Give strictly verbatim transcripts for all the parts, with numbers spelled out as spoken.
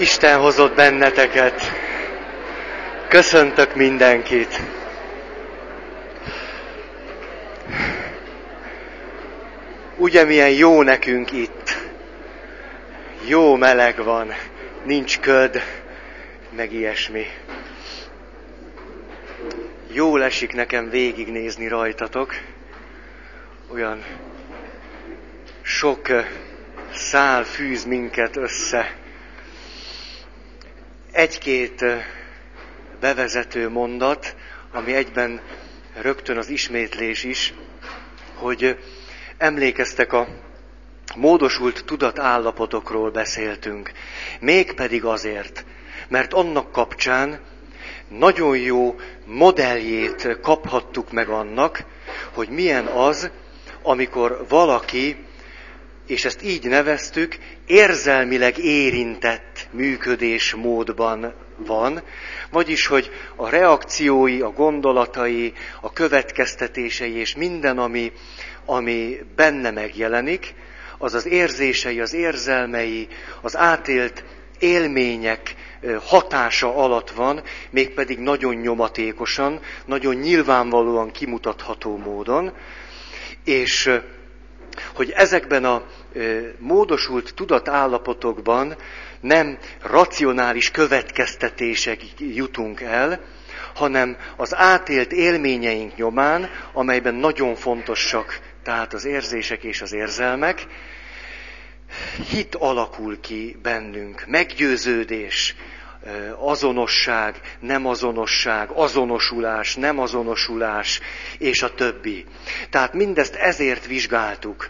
Isten hozott benneteket. Köszöntök mindenkit. Ugye milyen jó nekünk itt. Jó meleg van, nincs köd, meg ilyesmi. Jól esik nekem végignézni rajtatok. Olyan sok szál fűz minket össze. Egy-két bevezető mondat, ami egyben rögtön az ismétlés is, hogy emlékeztek a módosult tudatállapotokról beszéltünk. Mégpedig azért, mert annak kapcsán nagyon jó modelljét kaphattuk meg annak, hogy milyen az, amikor valaki, és ezt így neveztük, érzelmileg érintett működésmódban van, vagyis, hogy a reakciói, a gondolatai, a következtetései és minden, ami, ami benne megjelenik, az az érzései, az érzelmei, az átélt élmények hatása alatt van, mégpedig nagyon nyomatékosan, nagyon nyilvánvalóan kimutatható módon, és hogy ezekben a módosult tudatállapotokban nem racionális következtetésekig jutunk el, hanem az átélt élményeink nyomán, amelyben nagyon fontosak, tehát az érzések és az érzelmek, hit alakul ki bennünk, meggyőződés, azonosság, nem azonosság, azonosulás, nem azonosulás, és a többi. Tehát mindezt ezért vizsgáltuk.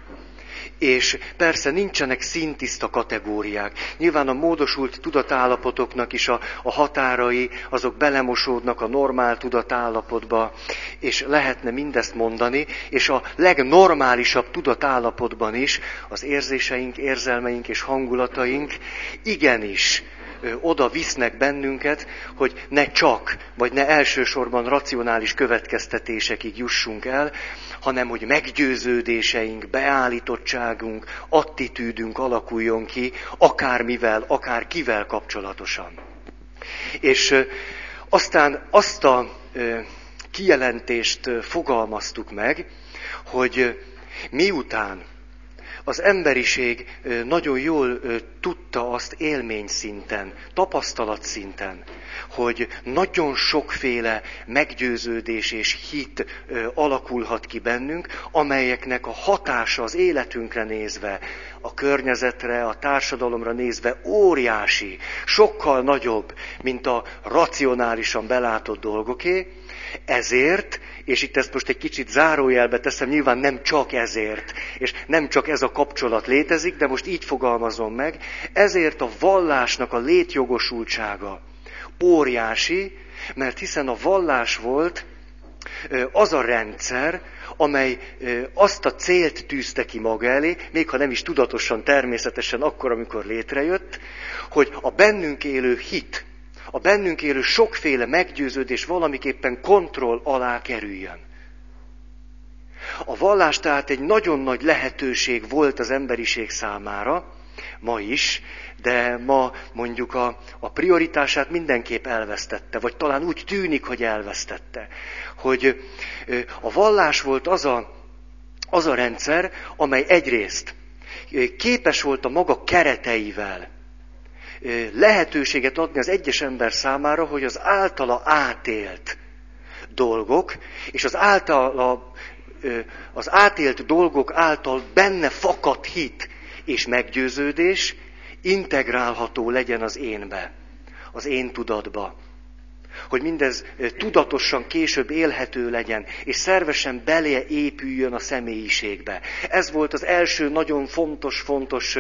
És persze nincsenek színtiszta kategóriák. Nyilván a módosult tudatállapotoknak is a, a határai, azok belemosódnak a normál tudatállapotba, és lehetne mindezt mondani, és a legnormálisabb tudatállapotban is az érzéseink, érzelmeink és hangulataink igenis oda visznek bennünket, hogy ne csak, vagy ne elsősorban racionális következtetésekig jussunk el, hanem hogy meggyőződéseink, beállítottságunk, attitűdünk alakuljon ki, akármivel, akár kivel kapcsolatosan. És aztán azt a kijelentést fogalmaztuk meg, hogy miután az emberiség nagyon jól tudta azt élményszinten, tapasztalatszinten, hogy nagyon sokféle meggyőződés és hit alakulhat ki bennünk, amelyeknek a hatása az életünkre nézve, a környezetre, a társadalomra nézve óriási, sokkal nagyobb, mint a racionálisan belátott dolgoké. Ezért, és itt ezt most egy kicsit zárójelbe teszem, nyilván nem csak ezért, és nem csak ez a kapcsolat létezik, de most így fogalmazom meg, ezért a vallásnak a létjogosultsága óriási, mert hiszen a vallás volt az a rendszer, amely azt a célt tűzte ki maga elé, még ha nem is tudatosan, természetesen akkor, amikor létrejött, hogy a bennünk élő hit, a bennünk élő sokféle meggyőződés valamiképpen kontroll alá kerüljön. A vallás tehát egy nagyon nagy lehetőség volt az emberiség számára, ma is, de ma mondjuk a, a prioritását mindenképp elvesztette, vagy talán úgy tűnik, hogy elvesztette, hogy a vallás volt az a, az a rendszer, amely egyrészt képes volt a maga kereteivel lehetőséget adni az egyes ember számára, hogy az általa átélt dolgok, és az, általa, az átélt dolgok által benne fakadt hit és meggyőződés integrálható legyen az énbe, az én tudatba. Hogy mindez tudatosan később élhető legyen, és szervesen beleépüljön a személyiségbe. Ez volt az első nagyon fontos-fontos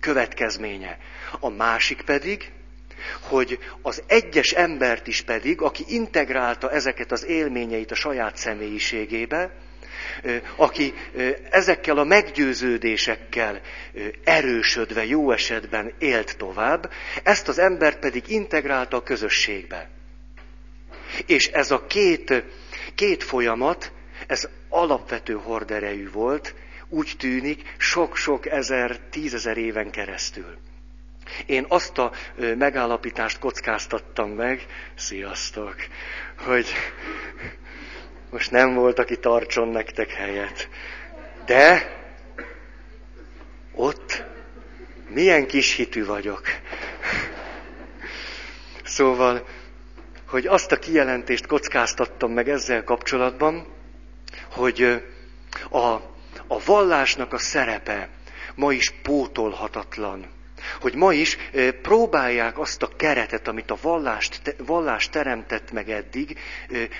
következménye. A másik pedig, hogy az egyes embert is pedig, aki integrálta ezeket az élményeit a saját személyiségébe, aki ezekkel a meggyőződésekkel erősödve jó esetben élt tovább, ezt az embert pedig integrálta a közösségbe. És ez a két, két folyamat, ez alapvető horderejű volt, úgy tűnik sok-sok ezer, tízezer éven keresztül. Én azt a megállapítást kockáztattam meg, sziasztok, hogy most nem volt, aki tartson nektek helyet. De ott milyen kis hitű vagyok. Szóval, hogy azt a kijelentést kockáztattam meg ezzel kapcsolatban, hogy a, a vallásnak a szerepe ma is pótolhatatlan. Hogy ma is próbálják azt a keretet, amit a vallást, vallás teremtett meg eddig,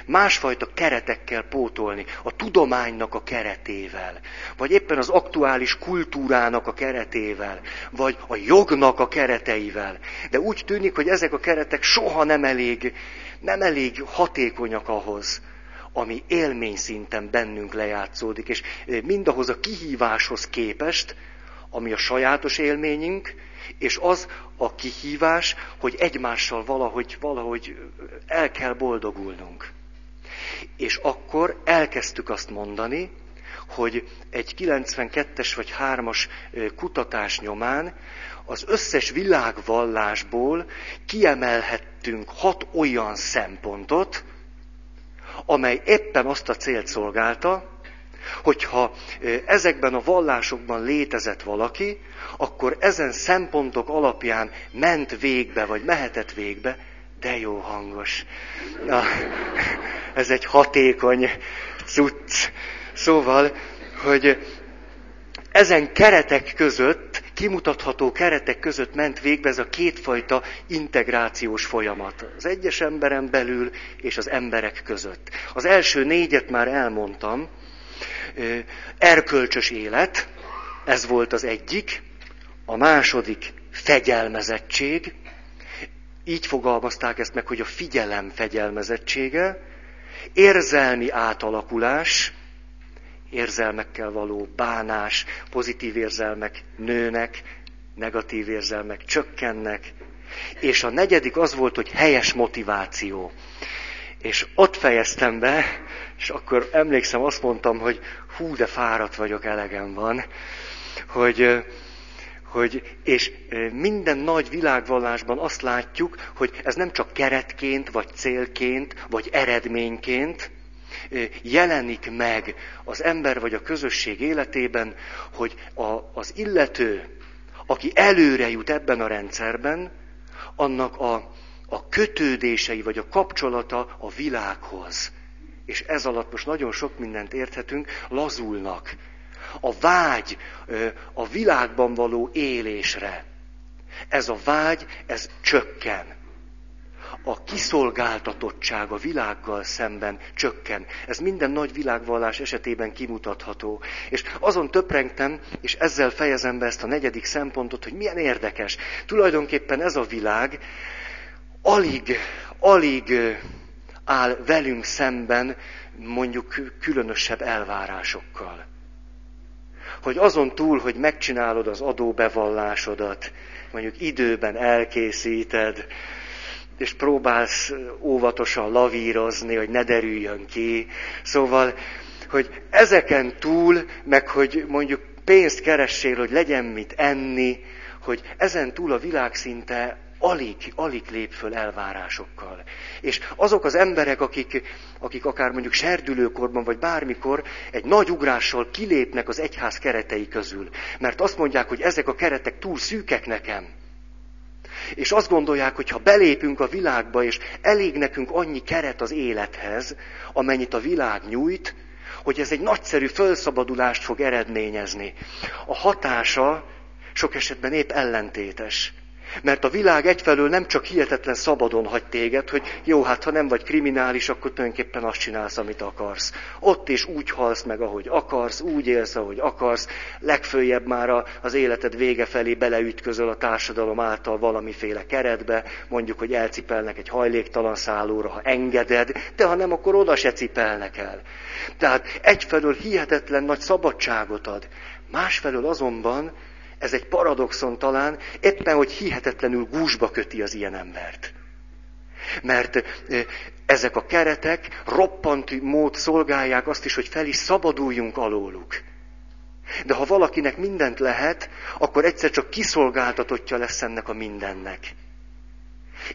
másfajta keretekkel pótolni. A tudománynak a keretével, vagy éppen az aktuális kultúrának a keretével, vagy a jognak a kereteivel. De úgy tűnik, hogy ezek a keretek soha nem elég, nem elég hatékonyak ahhoz, ami élményszinten bennünk lejátszódik, és mindahhoz a kihíváshoz képest, ami a sajátos élményünk, és az a kihívás, hogy egymással valahogy, valahogy el kell boldogulnunk. És akkor elkezdtük azt mondani, hogy egy kilencvenkettes vagy hármas kutatás nyomán az összes világvallásból kiemelhettünk hat olyan szempontot, amely éppen azt a célt szolgálta, hogyha ezekben a vallásokban létezett valaki, akkor ezen szempontok alapján ment végbe, vagy mehetett végbe, de jó hangos. Na, ez egy hatékony cucc. Szóval, hogy ezen keretek között, kimutatható keretek között ment végbe ez a kétfajta integrációs folyamat. Az egyes emberen belül és az emberek között. Az első négyet már elmondtam. Erkölcsös élet, ez volt az egyik, a második fegyelmezettség, így fogalmazták ezt meg, hogy a figyelem fegyelmezettsége, érzelmi átalakulás, érzelmekkel való bánás, pozitív érzelmek nőnek, negatív érzelmek csökkennek, és a negyedik az volt, hogy helyes motiváció. És ott fejeztem be, és akkor emlékszem, azt mondtam, hogy hú, de fáradt vagyok, elegem van, hogy, hogy, és minden nagy világvallásban azt látjuk, hogy ez nem csak keretként, vagy célként, vagy eredményként jelenik meg az ember vagy a közösség életében, hogy a, az illető, aki előre jut ebben a rendszerben, annak a a kötődései, vagy a kapcsolata a világhoz. És ez alatt most nagyon sok mindent érthetünk, lazulnak. A vágy a világban való élésre. Ez a vágy, ez csökken. A kiszolgáltatottság a világgal szemben csökken. Ez minden nagy világvallás esetében kimutatható. És azon töprengtem, és ezzel fejezem be ezt a negyedik szempontot, hogy milyen érdekes. Tulajdonképpen ez a világ Alig, alig áll velünk szemben mondjuk különösebb elvárásokkal. Hogy azon túl, hogy megcsinálod az adóbevallásodat, mondjuk időben elkészíted, és próbálsz óvatosan lavírozni, hogy ne derüljön ki. Szóval, hogy ezeken túl, meg hogy mondjuk pénzt keressél, hogy legyen mit enni, hogy ezen túl a világ szinte Alig, alig lép föl elvárásokkal. És azok az emberek, akik, akik akár mondjuk serdülőkorban, vagy bármikor egy nagy ugrással kilépnek az egyház keretei közül. Mert azt mondják, hogy ezek a keretek túl szűkek nekem. És azt gondolják, hogy ha belépünk a világba, és elég nekünk annyi keret az élethez, amennyit a világ nyújt, hogy ez egy nagyszerű fölszabadulást fog eredményezni. A hatása sok esetben épp ellentétes. Mert a világ egyfelől nem csak hihetetlen szabadon hagy téged, hogy jó, hát ha nem vagy kriminális, akkor tulajdonképpen azt csinálsz, amit akarsz. Ott is úgy halsz meg, ahogy akarsz, úgy élsz, ahogy akarsz, legföljebb már az életed vége felé beleütközöl a társadalom által valamiféle keretbe, mondjuk, hogy elcipelnek egy hajléktalan szállóra, ha engeded, de ha nem, akkor oda se cipelnek el. Tehát egyfelől hihetetlen nagy szabadságot ad, másfelől azonban, ez egy paradoxon talán, éppen, hogy hihetetlenül gúzsba köti az ilyen embert. Mert ezek a keretek roppant mód szolgálják azt is, hogy fel is szabaduljunk alóluk. De ha valakinek mindent lehet, akkor egyszer csak kiszolgáltatottja lesz ennek a mindennek.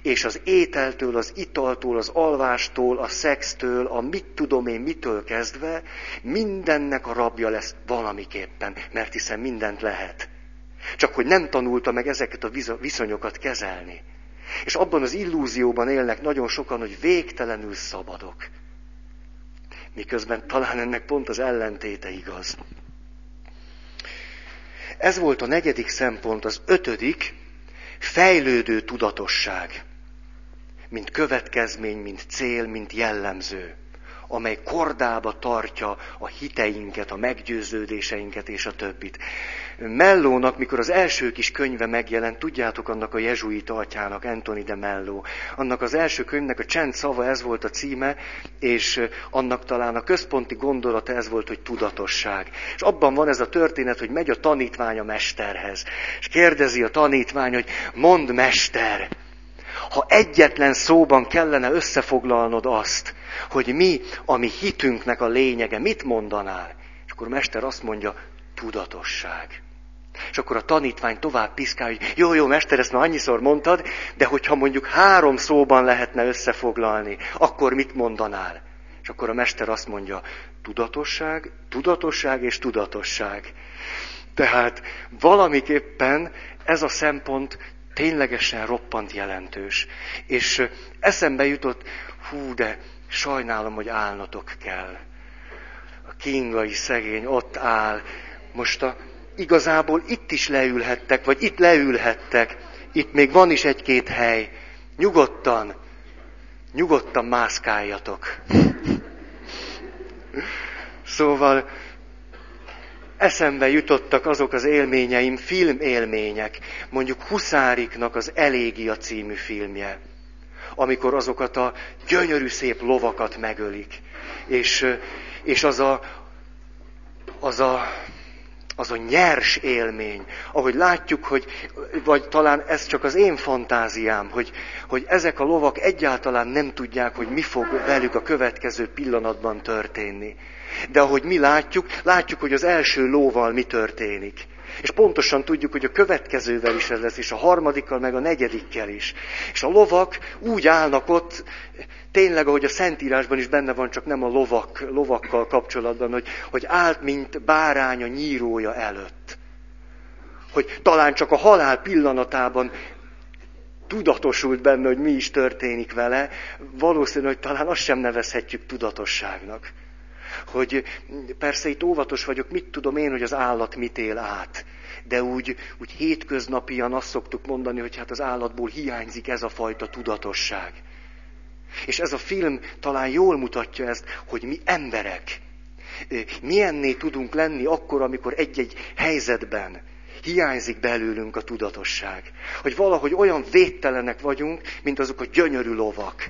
És az ételtől, az italtól, az alvástól, a szextől, a mit tudom én mitől kezdve, mindennek a rabja lesz valamiképpen, mert hiszen mindent lehet. Csak hogy nem tanulta meg ezeket a viszonyokat kezelni. És abban az illúzióban élnek nagyon sokan, hogy végtelenül szabadok. Miközben talán ennek pont az ellentéte igaz. Ez volt a negyedik szempont, az ötödik, fejlődő tudatosság, mint következmény, mint cél, mint jellemző, amely kordába tartja a hiteinket, a meggyőződéseinket és a többit. Mellónak, mikor az első kis könyve megjelent, tudjátok, annak a jezsuita atyának, Anthony de Mello, annak az első könyvnek a Csend szava, ez volt a címe, és annak talán a központi gondolata ez volt, hogy tudatosság. És abban van ez a történet, hogy megy a tanítvány a mesterhez, és kérdezi a tanítvány, hogy mondd, mester! Ha egyetlen szóban kellene összefoglalnod azt, hogy mi a mi hitünknek a lényege, mit mondanál? És akkor mester azt mondja, tudatosság. És akkor a tanítvány tovább piszkál, hogy jó, jó, mester, ezt már annyiszor mondtad, de hogyha mondjuk három szóban lehetne összefoglalni, akkor mit mondanál? És akkor a mester azt mondja, tudatosság, tudatosság és tudatosság. Tehát valamiképpen ez a szempont ténylegesen roppant jelentős. És eszembe jutott, hú, de sajnálom, hogy állnotok kell. A kínai szegény ott áll. Most a, igazából itt is leülhettek, vagy itt leülhettek. Itt még van is egy-két hely. Nyugodtan, nyugodtan mászkáljatok. Szóval eszembe jutottak azok az élményeim, filmélmények, mondjuk Huszáriknak az Elégia című filmje, amikor azokat a gyönyörű szép lovakat megölik, és, és az, a, az, a, az a nyers élmény, ahogy látjuk, hogy, vagy talán ez csak az én fantáziám, hogy, hogy ezek a lovak egyáltalán nem tudják, hogy mi fog velük a következő pillanatban történni. De ahogy mi látjuk, látjuk, hogy az első lóval mi történik. És pontosan tudjuk, hogy a következővel is ez lesz, és a harmadikkal, meg a negyedikkel is. És a lovak úgy állnak ott, tényleg, ahogy a Szentírásban is benne van, csak nem a lovak, lovakkal kapcsolatban, hogy, hogy állt, mint bárány a nyírója előtt. Hogy talán csak a halál pillanatában tudatosult benne, hogy mi is történik vele, valószínű, hogy talán azt sem nevezhetjük tudatosságnak. Hogy persze itt óvatos vagyok, mit tudom én, hogy az állat mit él át. De úgy, úgy hétköznapian azt szoktuk mondani, hogy hát az állatból hiányzik ez a fajta tudatosság. És ez a film talán jól mutatja ezt, hogy mi emberek milyenné tudunk lenni akkor, amikor egy-egy helyzetben hiányzik belőlünk a tudatosság. Hogy valahogy olyan védtelenek vagyunk, mint azok a gyönyörű lovak.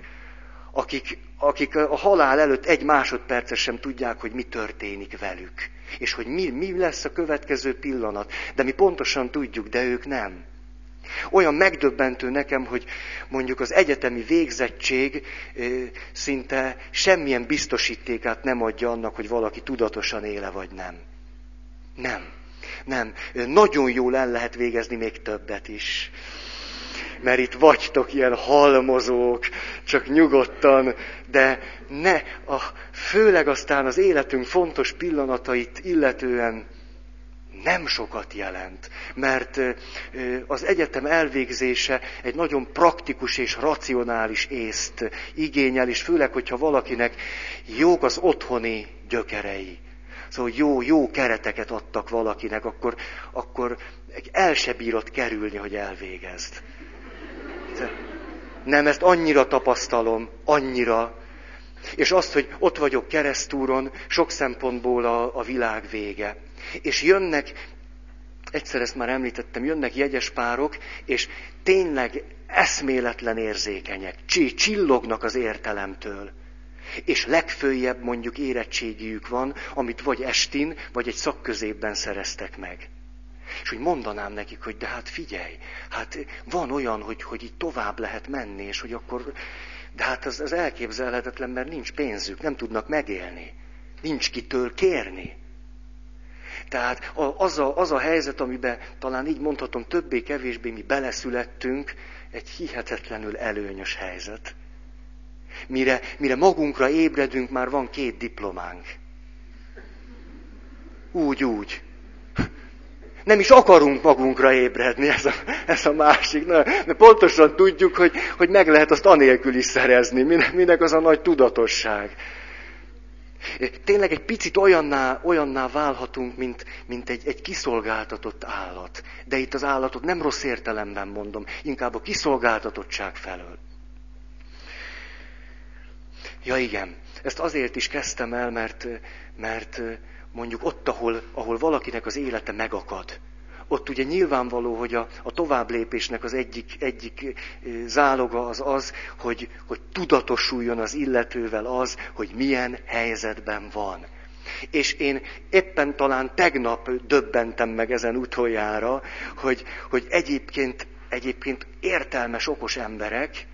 Akik, akik a halál előtt egy másodpercet sem tudják, hogy mi történik velük. És hogy mi, mi lesz a következő pillanat. De mi pontosan tudjuk, de ők nem. Olyan megdöbbentő nekem, hogy mondjuk az egyetemi végzettség szinte semmilyen biztosítékát nem adja annak, hogy valaki tudatosan éle vagy nem. Nem. Nem. Nagyon jól el lehet végezni még többet is. Mert itt vagytok ilyen halmozók, csak nyugodtan, de ne, a, főleg aztán az életünk fontos pillanatait illetően nem sokat jelent. Mert az egyetem elvégzése egy nagyon praktikus és racionális észt igényel, és főleg, hogyha valakinek jók az otthoni gyökerei. Szóval jó, jó kereteket adtak valakinek, akkor, akkor el se bírod kerülni, hogy elvégezd. Nem, ezt annyira tapasztalom, annyira. És azt, hogy ott vagyok keresztúron, sok szempontból a, a világ vége. És jönnek, egyszer ezt már említettem, jönnek jegyes párok, és tényleg eszméletlen érzékenyek, csillognak az értelemtől. És legföljebb mondjuk érettségiük van, amit vagy estin, vagy egy szakközépben szereztek meg. És hogy mondanám nekik, hogy de hát figyelj, hát van olyan, hogy, hogy így tovább lehet menni, és hogy akkor, de hát az, az elképzelhetetlen, mert nincs pénzük, nem tudnak megélni, nincs kitől kérni. Tehát az a, az a helyzet, amiben talán így mondhatom, többé-kevésbé mi beleszülettünk, egy hihetetlenül előnyös helyzet. Mire, mire magunkra ébredünk, már van két diplománk. Úgy, úgy. Nem is akarunk magunkra ébredni, ez a, ez a másik. Na, de pontosan tudjuk, hogy, hogy meg lehet azt anélkül is szerezni. Minek az a nagy tudatosság. Tényleg egy picit olyanná, olyanná válhatunk, mint, mint egy, egy kiszolgáltatott állat. De itt az állatot nem rossz értelemben mondom, inkább a kiszolgáltatottság felől. Ja igen, ezt azért is kezdtem el, mert, mert mondjuk ott, ahol, ahol valakinek az élete megakad, ott ugye nyilvánvaló, hogy a, a továbblépésnek az egyik, egyik záloga az az, hogy, hogy tudatosuljon az illetővel az, hogy milyen helyzetben van. És én éppen talán tegnap döbbentem meg ezen utoljára, hogy, hogy egyébként, egyébként értelmes, okos emberek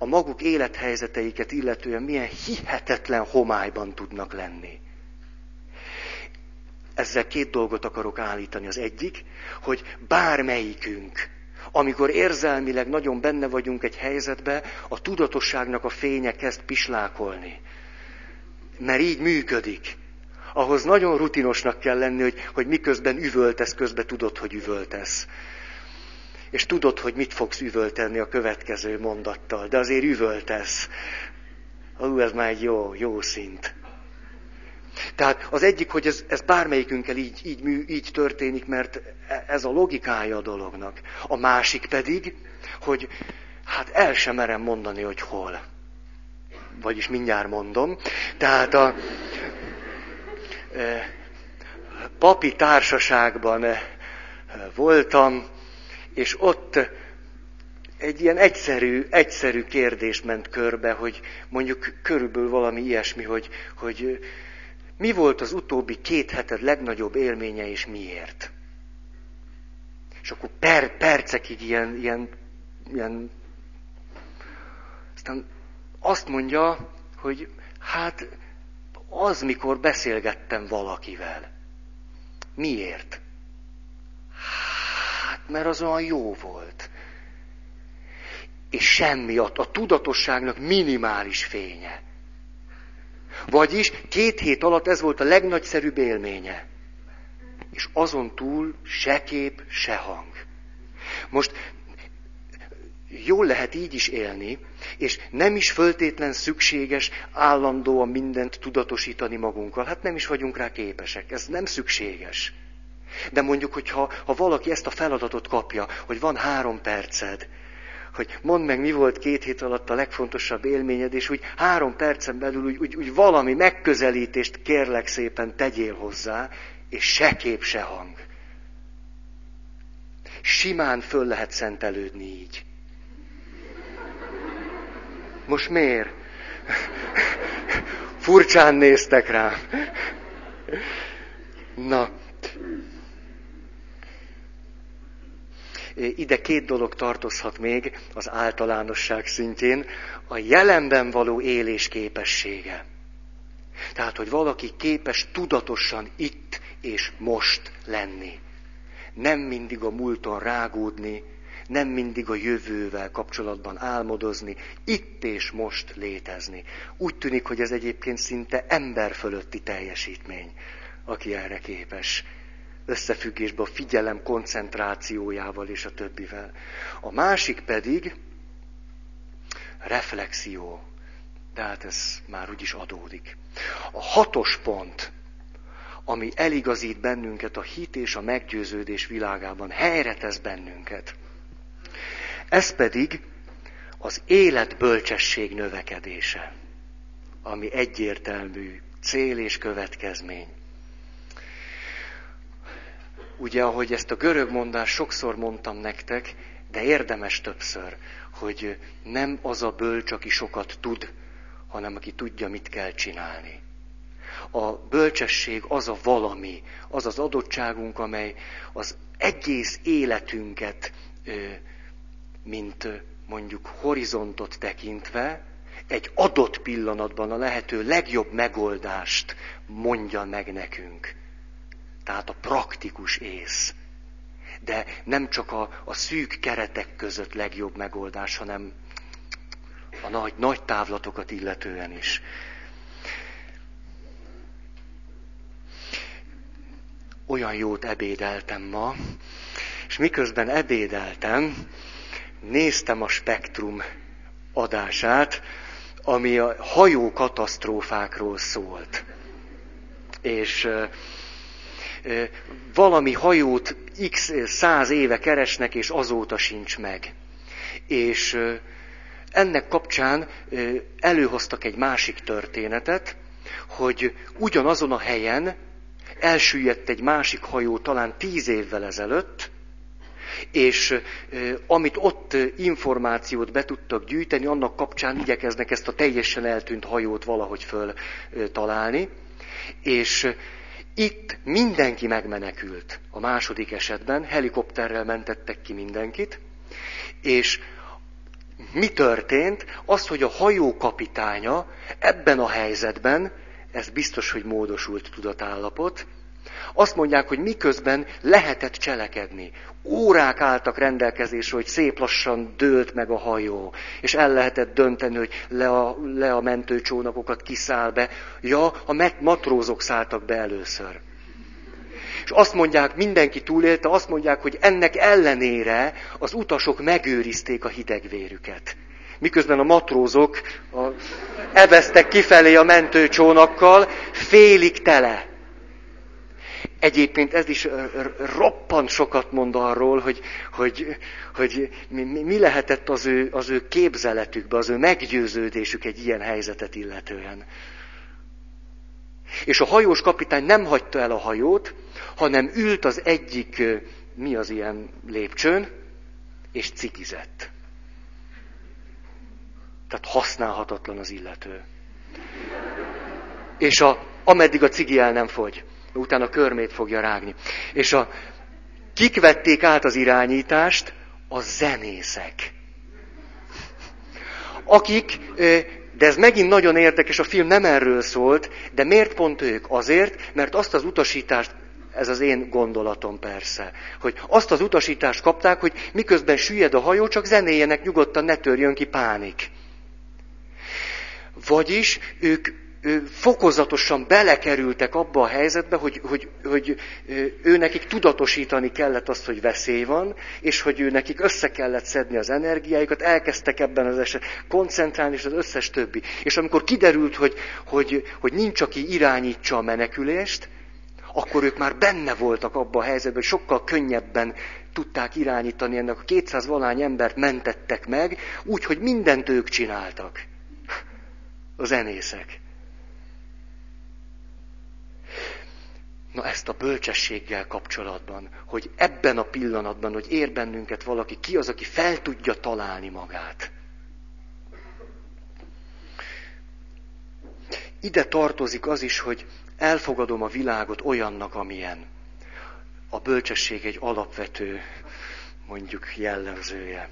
a maguk élethelyzeteiket illetően milyen hihetetlen homályban tudnak lenni. Ezzel két dolgot akarok állítani. Az egyik, hogy bármelyikünk, amikor érzelmileg nagyon benne vagyunk egy helyzetbe, a tudatosságnak a fénye kezd pislákolni. Mert így működik. Ahhoz nagyon rutinosnak kell lenni, hogy, hogy miközben üvöltesz, közben tudod, hogy üvöltesz. És tudod, hogy mit fogsz üvölteni a következő mondattal, de azért üvöltesz. Hú, ez már egy jó, jó szint. Tehát az egyik, hogy ez, ez bármelyikünkkel így, így, így történik, mert ez a logikája a dolognak. A másik pedig, hogy hát el sem merem mondani, hogy hol. Vagyis mindjárt mondom. Tehát a e, papi társaságban e, voltam, és ott egy ilyen egyszerű, egyszerű kérdés ment körbe, hogy mondjuk körülbelül valami ilyesmi, hogy... hogy mi volt az utóbbi két heted legnagyobb élménye, és miért? És akkor per, percekig ilyen, ilyen, ilyen... Aztán azt mondja, hogy hát az, mikor beszélgettem valakivel. Miért? Hát, mert az olyan jó volt. És semmi, a, a tudatosságnak minimális fénye. Vagyis két hét alatt ez volt a legnagyszerűbb élménye. És azon túl se kép, se hang. Most jól lehet így is élni, és nem is föltétlen szükséges állandóan mindent tudatosítani magunkkal. Hát nem is vagyunk rá képesek, ez nem szükséges. De mondjuk, hogy ha, ha valaki ezt a feladatot kapja, hogy van három perced, hogy mondd meg, mi volt két hét alatt a legfontosabb élményed, és úgy három percen belül úgy, úgy, úgy valami megközelítést kérlek szépen tegyél hozzá, és se kép, se hang. Simán föl lehet szentelődni így. Most miért? Furcsán néztek rám. Na... Ide két dolog tartozhat még az általánosság szintjén, a jelenben való élés képessége. Tehát, hogy valaki képes tudatosan itt és most lenni. Nem mindig a múlton rágódni, nem mindig a jövővel kapcsolatban álmodozni, itt és most létezni. Úgy tűnik, hogy ez egyébként szinte emberfölötti teljesítmény, aki erre képes. Összefüggésben a figyelem koncentrációjával és a többivel. A másik pedig reflexió. De hát ez már úgyis adódik. A hatos pont, ami eligazít bennünket a hit és a meggyőződés világában, helyre tesz bennünket. Ez pedig az életbölcsesség növekedése, ami egyértelmű cél és következmény. Ugye, ahogy ezt a görög mondást sokszor mondtam nektek, de érdemes többször, hogy nem az a bölcs, aki sokat tud, hanem aki tudja, mit kell csinálni. A bölcsesség az a valami, az az adottságunk, amely az egész életünket, mint mondjuk horizontot tekintve, egy adott pillanatban a lehető legjobb megoldást mondja meg nekünk. Tehát a praktikus ész. De nem csak a, a szűk keretek között legjobb megoldás, hanem a nagy, nagy távlatokat illetően is. Olyan jót ebédeltem ma, és miközben ebédeltem, néztem a Spektrum adását, ami a hajó katasztrófákról szólt. És e, e, valami hajót x száz éve keresnek, és azóta sincs meg. És e, ennek kapcsán e, előhoztak egy másik történetet, hogy ugyanazon a helyen elsüllyedt egy másik hajó talán tíz évvel ezelőtt, és e, amit ott információt be tudtak gyűjteni, annak kapcsán igyekeznek ezt a teljesen eltűnt hajót valahogy föltalálni. E, és itt mindenki megmenekült. A második esetben helikopterrel mentettek ki mindenkit, és mi történt? Az, hogy a hajó kapitánya ebben a helyzetben, ez biztos, hogy módosult tudatállapot, azt mondják, hogy miközben lehetett cselekedni. Órák álltak rendelkezésre, hogy szép lassan dőlt meg a hajó, és el lehetett dönteni, hogy le a, le a mentőcsónakokat kiszáll be. Ja, a matrózok szálltak be először. És azt mondják, mindenki túlélte, azt mondják, hogy ennek ellenére az utasok megőrizték a hidegvérüket. Miközben a matrózok a, eveztek kifelé a mentőcsónakkal, félig tele. Egyébként ez is roppant sokat mond arról, hogy, hogy, hogy mi, mi lehetett az ő, az ő képzeletükbe, az ő meggyőződésük egy ilyen helyzetet illetően. És a hajós kapitány nem hagyta el a hajót, hanem ült az egyik, mi az ilyen lépcsőn, és cigizett. Tehát használhatatlan az illető. És a, ameddig a cigi el nem fogy. Utána körmét fogja rágni. És a, kik vették át az irányítást? A zenészek. Akik, de ez megint nagyon érdekes, a film nem erről szólt, de miért pont ők? Azért, mert azt az utasítást, ez az én gondolatom persze, hogy azt az utasítást kapták, hogy miközben süllyed a hajó, csak zenéljenek nyugodtan, ne törjön ki pánik. Vagyis ők fokozatosan belekerültek abba a helyzetbe, hogy, hogy, hogy ő nekik tudatosítani kellett azt, hogy veszély van, és hogy ő nekik össze kellett szedni az energiáikat, elkezdtek ebben az esetben koncentrálni, és az összes többi. És amikor kiderült, hogy, hogy, hogy nincs, aki irányítsa a menekülést, akkor ők már benne voltak abba a helyzetben, hogy sokkal könnyebben tudták irányítani ennek a kétszáz-valány embert mentettek meg, úgyhogy mindent ők csináltak. A zenészek. Na ezt a bölcsességgel kapcsolatban, hogy ebben a pillanatban, hogy ér bennünket valaki, ki az, aki fel tudja találni magát. Ide tartozik az is, hogy elfogadom a világot olyannak, amilyen. A bölcsesség egy alapvető, mondjuk jellemzője.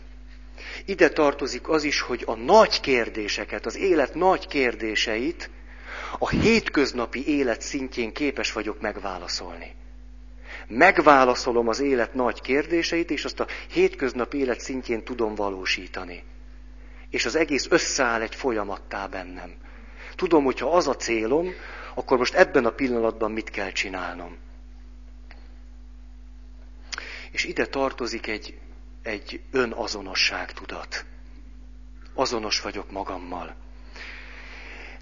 Ide tartozik az is, hogy a nagy kérdéseket, az élet nagy kérdéseit a hétköznapi élet szintjén képes vagyok megválaszolni. Megválaszolom az élet nagy kérdéseit, és azt a hétköznapi élet szintjén tudom valósítani. És az egész összeáll egy folyamattá bennem. Tudom, hogyha az a célom, akkor most ebben a pillanatban mit kell csinálnom. És ide tartozik egy Egy önazonosságtudat. Azonos vagyok magammal.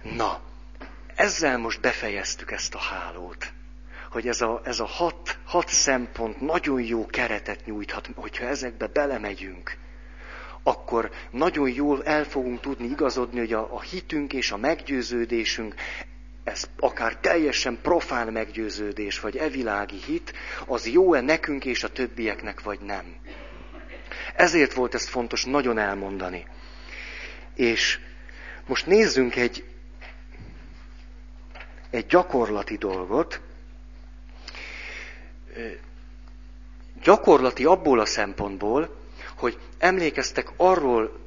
Na, ezzel most befejeztük ezt a hálót, hogy ez a, ez a hat, hat szempont nagyon jó keretet nyújthat, hogyha ezekbe belemegyünk, akkor nagyon jól el fogunk tudni igazodni, hogy a, a hitünk és a meggyőződésünk, ez akár teljesen profán meggyőződés, vagy evilági hit, az jó-e nekünk és a többieknek, vagy nem. Ezért volt ezt fontos nagyon elmondani. És most nézzünk egy, egy gyakorlati dolgot. Gyakorlati abból a szempontból, hogy emlékeztek, arról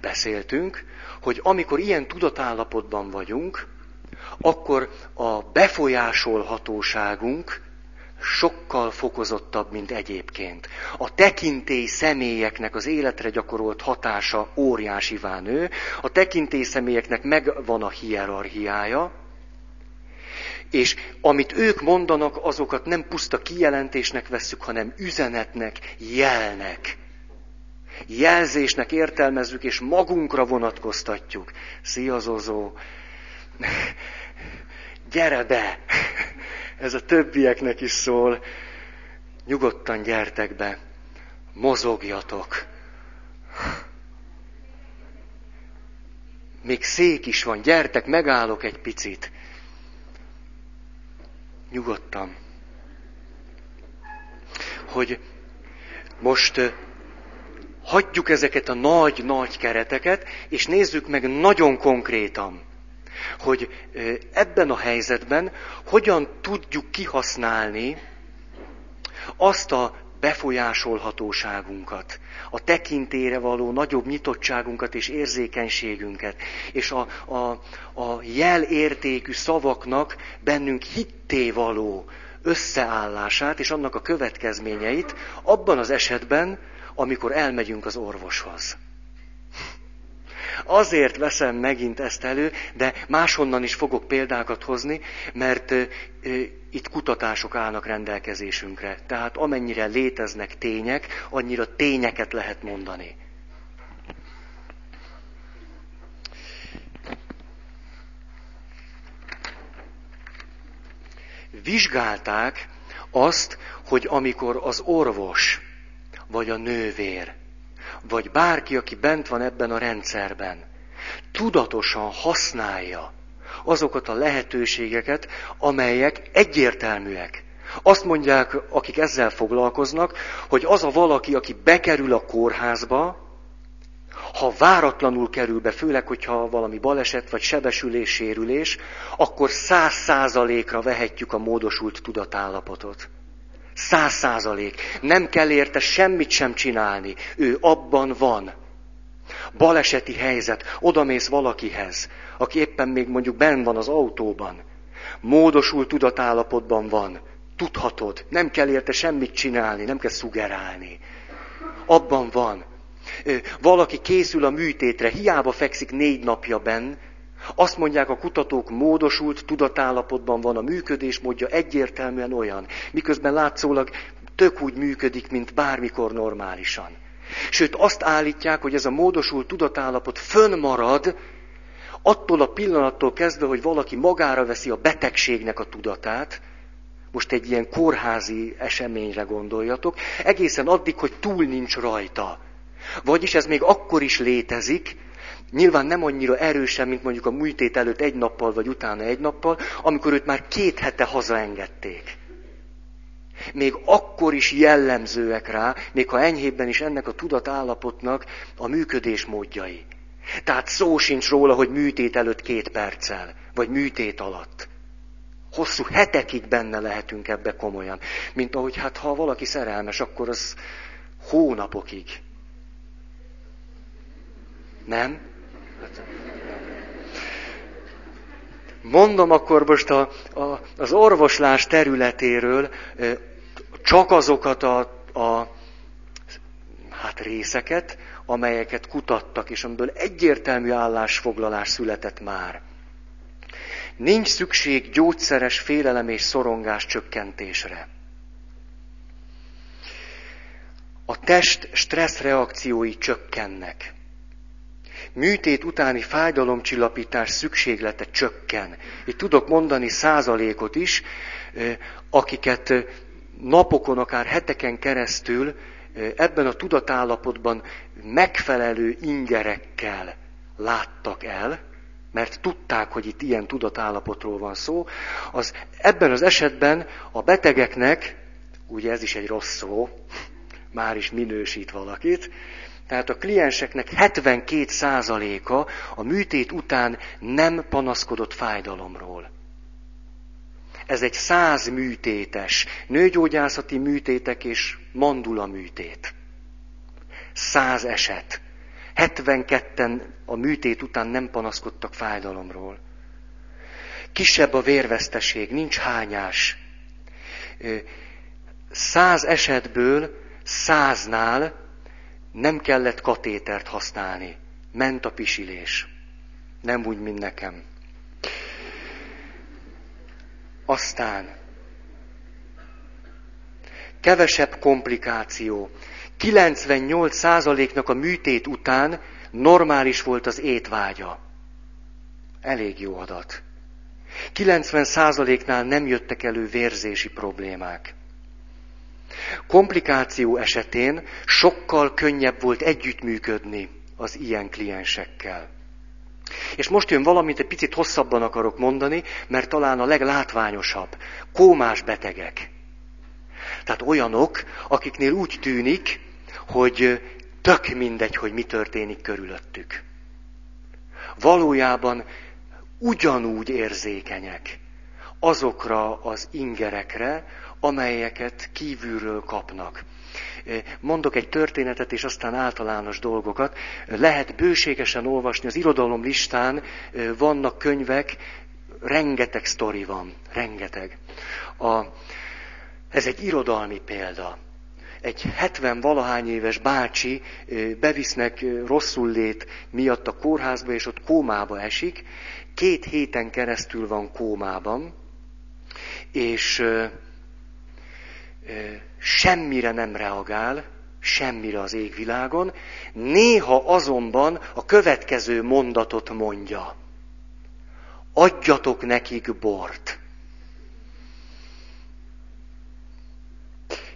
beszéltünk, hogy amikor ilyen tudatállapotban vagyunk, akkor a befolyásolhatóságunk sokkal fokozottabb, mint egyébként. A tekintély személyeknek az életre gyakorolt hatása óriásivá nő, a tekintély személyeknek megvan a hierarchiája, és amit ők mondanak, azokat nem puszta kijelentésnek vesszük, hanem üzenetnek, jelnek. Jelzésnek értelmezzük, és magunkra vonatkoztatjuk. Szia Zozó! Gyere be! Ez a többieknek is szól. Nyugodtan gyertek be! Mozogjatok! Még szék is van, gyertek, megállok egy picit. Nyugodtan. Hogy most... hagyjuk ezeket a nagy-nagy kereteket, és nézzük meg nagyon konkrétan, hogy ebben a helyzetben hogyan tudjuk kihasználni azt a befolyásolhatóságunkat, a tekintélyre való nagyobb nyitottságunkat és érzékenységünket, és a, a, a jelértékű szavaknak bennünk hitté való összeállását és annak a következményeit abban az esetben, amikor elmegyünk az orvoshoz. Azért veszem megint ezt elő, de máshonnan is fogok példákat hozni, mert ö, ö, itt kutatások állnak rendelkezésünkre. Tehát amennyire léteznek tények, annyira tényeket lehet mondani. Vizsgálták azt, hogy amikor az orvos vagy a nővér, vagy bárki, aki bent van ebben a rendszerben, tudatosan használja azokat a lehetőségeket, amelyek egyértelműek. Azt mondják, akik ezzel foglalkoznak, hogy az a valaki, aki bekerül a kórházba, ha váratlanul kerül be, főleg, hogyha valami baleset vagy sebesülés, sérülés, akkor száz százalékra vehetjük a módosult tudatállapotot. Száz százalék. Nem kell érte semmit sem csinálni. Ő abban van. Baleseti helyzet. Odamész valakihez, aki éppen még mondjuk benn van az autóban. Módosult tudatállapotban van. Tudhatod. Nem kell érte semmit csinálni. Nem kell szugerálni. Abban van. Valaki készül a műtétre. Hiába fekszik négy napja benn. Azt mondják a kutatók, módosult tudatállapotban van, a működésmódja egyértelműen olyan, miközben látszólag tök úgy működik, mint bármikor normálisan. Sőt, azt állítják, hogy ez a módosult tudatállapot fönnmarad attól a pillanattól kezdve, hogy valaki magára veszi a betegségnek a tudatát, most egy ilyen kórházi eseményre gondoljatok, egészen addig, hogy túl nincs rajta. Vagyis ez még akkor is létezik, nyilván nem annyira erősen, mint mondjuk a műtét előtt egy nappal, vagy utána egy nappal, amikor őt már két hete hazaengedték. Még akkor is jellemzőek rá, még ha enyhébben is ennek a tudatállapotnak a működésmódjai. Tehát szó sincs róla, hogy műtét előtt két perccel, vagy műtét alatt. Hosszú hetekig benne lehetünk ebbe komolyan. Mint ahogy hát ha valaki szerelmes, akkor az hónapokig. Nem? Mondom akkor most a, a, az orvoslás területéről csak azokat a, a hát részeket, amelyeket kutattak, és amiből egyértelmű állásfoglalás született már. Nincs szükség gyógyszeres félelem és szorongás csökkentésre. A test stressz reakciói csökkennek. Műtét utáni fájdalomcsillapítás szükséglete csökken. Itt tudok mondani százalékot is, akiket napokon, akár heteken keresztül ebben a tudatállapotban megfelelő ingerekkel láttak el, mert tudták, hogy itt ilyen tudatállapotról van szó, az ebben az esetben a betegeknek, ugye ez is egy rossz szó, már is minősít valakit, tehát a klienseknek hetvenkét százaléka a műtét után nem panaszkodott fájdalomról. Ez egy száz műtétes, nőgyógyászati műtétek és mandula műtét. Száz eset. hetvenketten a műtét után nem panaszkodtak fájdalomról. Kisebb a vérveszteség, nincs hányás. száz esetből száznál nem kellett katétert használni. Ment a pisilés. Nem úgy, mint nekem. Aztán kevesebb komplikáció. kilencvennyolc százaléknak a műtét után normális volt az étvágya. Elég jó adat. kilencven százaléknál nem jöttek elő vérzési problémák. Komplikáció esetén sokkal könnyebb volt együttműködni az ilyen kliensekkel. És most jön valamit, egy picit hosszabban akarok mondani, mert talán a leglátványosabb. Kómás betegek. Tehát olyanok, akiknél úgy tűnik, hogy tök mindegy, hogy mi történik körülöttük. Valójában ugyanúgy érzékenyek azokra az ingerekre, amelyeket kívülről kapnak. Mondok egy történetet, és aztán általános dolgokat. Lehet bőségesen olvasni, az irodalom listán vannak könyvek, rengeteg sztori van, rengeteg. A, ez egy irodalmi példa. Egy hetven valahány éves bácsi bevisznek rosszullét miatt a kórházba, és ott kómába esik. Két héten keresztül van kómában, és semmire nem reagál, semmire az égvilágon, néha azonban a következő mondatot mondja. Adjatok nekik bort.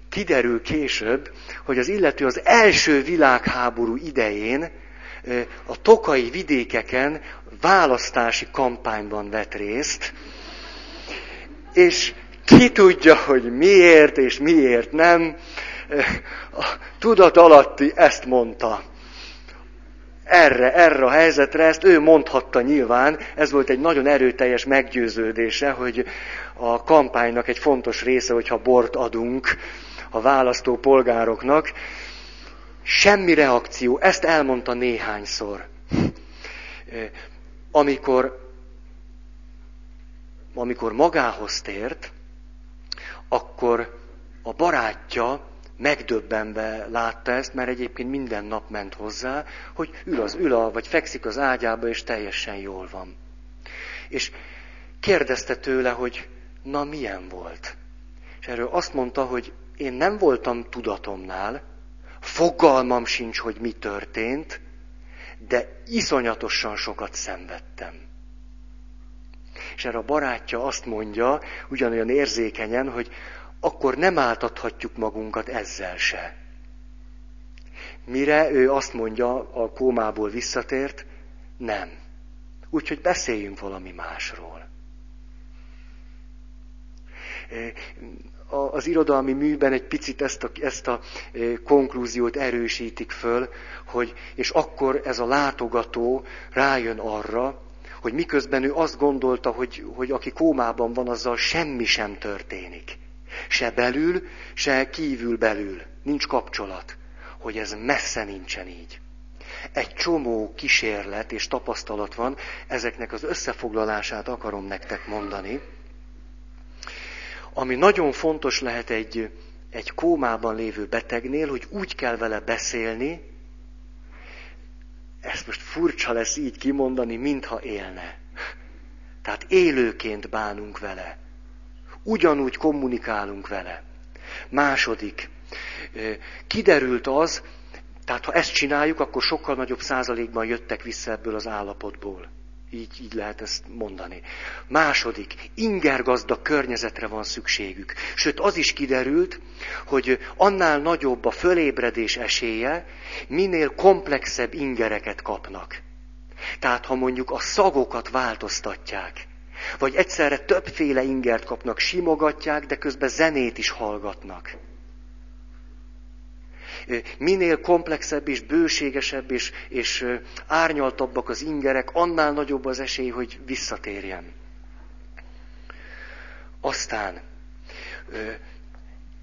Kiderül később, hogy az illető az első világháború idején a tokaji vidékeken választási kampányban vett részt, és ki tudja, hogy miért és miért nem, a tudat alatti ezt mondta. Erre, erre a helyzetre ezt ő mondhatta nyilván, ez volt egy nagyon erőteljes meggyőződése, hogy a kampánynak egy fontos része, hogyha bort adunk a választó polgároknak. Semmi reakció, ezt elmondta néhányszor. Amikor, amikor magához tért, akkor a barátja megdöbbenve látta ezt, mert egyébként minden nap ment hozzá, hogy ül az ül, vagy fekszik az ágyába, és teljesen jól van. És kérdezte tőle, hogy na milyen volt. És erről azt mondta, hogy én nem voltam tudatomnál, fogalmam sincs, hogy mi történt, de iszonyatosan sokat szenvedtem. És erre a barátja azt mondja, ugyanolyan érzékenyen, hogy akkor nem áltathatjuk magunkat ezzel se. Mire ő azt mondja, a kómából visszatért, nem. Úgyhogy beszéljünk valami másról. Az irodalmi műben egy picit ezt a, ezt a konklúziót erősítik föl, hogy, és akkor ez a látogató rájön arra, hogy miközben ő azt gondolta, hogy, hogy aki kómában van, azzal semmi sem történik. Se belül, se kívül belül. Nincs kapcsolat. Hogy ez messze nincsen így. Egy csomó kísérlet és tapasztalat van, ezeknek az összefoglalását akarom nektek mondani. Ami nagyon fontos lehet egy, egy kómában lévő betegnél, hogy úgy kell vele beszélni, ezt most furcsa lesz így kimondani, mintha élne. Tehát élőként bánunk vele. Ugyanúgy kommunikálunk vele. Második. Kiderült az, tehát ha ezt csináljuk, akkor sokkal nagyobb százalékban jöttek vissza ebből az állapotból. Így, így lehet ezt mondani. Második, ingergazdag környezetre van szükségük. Sőt, az is kiderült, hogy annál nagyobb a fölébredés esélye, minél komplexebb ingereket kapnak. Tehát, ha mondjuk a szagokat változtatják, vagy egyszerre többféle ingert kapnak, simogatják, de közben zenét is hallgatnak. Minél komplexebb és bőségesebb és, és árnyaltabbak az ingerek, annál nagyobb az esély, hogy visszatérjen. Aztán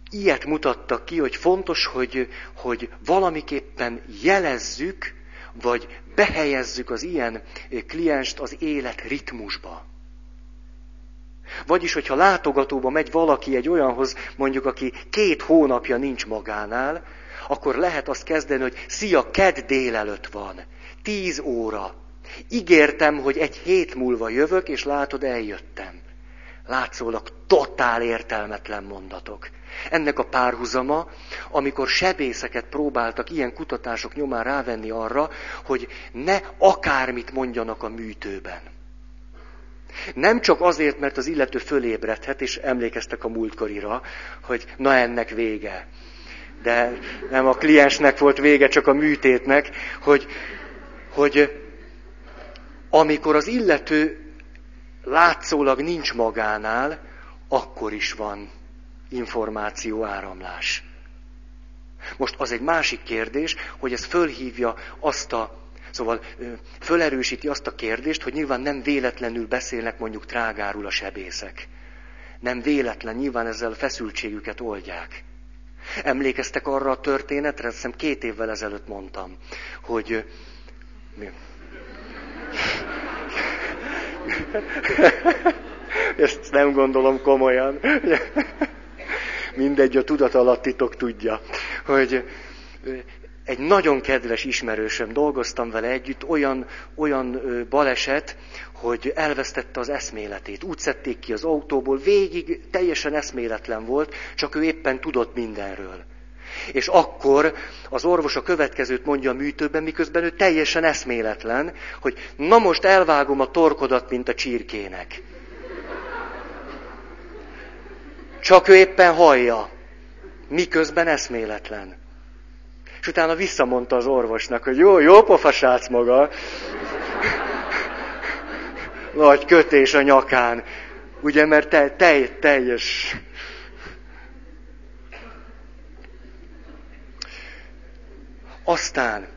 ilyet mutattak ki, hogy fontos, hogy, hogy valamiképpen jelezzük, vagy behelyezzük az ilyen klienst az élet ritmusba. Vagyis, hogyha látogatóba megy valaki egy olyanhoz, mondjuk, aki két hónapja nincs magánál, akkor lehet azt kezdeni, hogy szia, kedd délelőtt van, tíz óra. Ígértem, hogy egy hét múlva jövök, és látod, eljöttem. Látszólag totál értelmetlen mondatok. Ennek a párhuzama, amikor sebészeket próbáltak ilyen kutatások nyomán rávenni arra, hogy ne akármit mondjanak a műtőben. Nem csak azért, mert az illető fölébredhet, és emlékeztek a múltkorira, hogy na ennek vége. De nem a kliensnek volt vége, csak a műtétnek, hogy, hogy amikor az illető látszólag nincs magánál, akkor is van információ áramlás. Most az egy másik kérdés, hogy ez fölhívja azt a, szóval fölerősíti azt a kérdést, hogy nyilván nem véletlenül beszélnek mondjuk trágárul a sebészek. Nem véletlen, nyilván ezzel a feszültségüket oldják. Emlékeztek arra a történetre? Azt hiszem két évvel ezelőtt mondtam, hogy... Mi? Ezt nem gondolom komolyan. Mindegy, a tudatalattitok tudja, hogy egy nagyon kedves ismerősöm, dolgoztam vele együtt, olyan, olyan baleset, hogy elvesztette az eszméletét. Úgy szedték ki az autóból, végig teljesen eszméletlen volt, csak ő éppen tudott mindenről. És akkor az orvos a következőt mondja a műtőben, miközben ő teljesen eszméletlen, hogy na most elvágom a torkodat, mint a csirkének. Csak ő éppen hallja, miközben eszméletlen. És utána visszamondta az orvosnak, hogy jó, jó pofa srác maga. Nagy kötés a nyakán. Ugye, mert te, te, teljes... Aztán,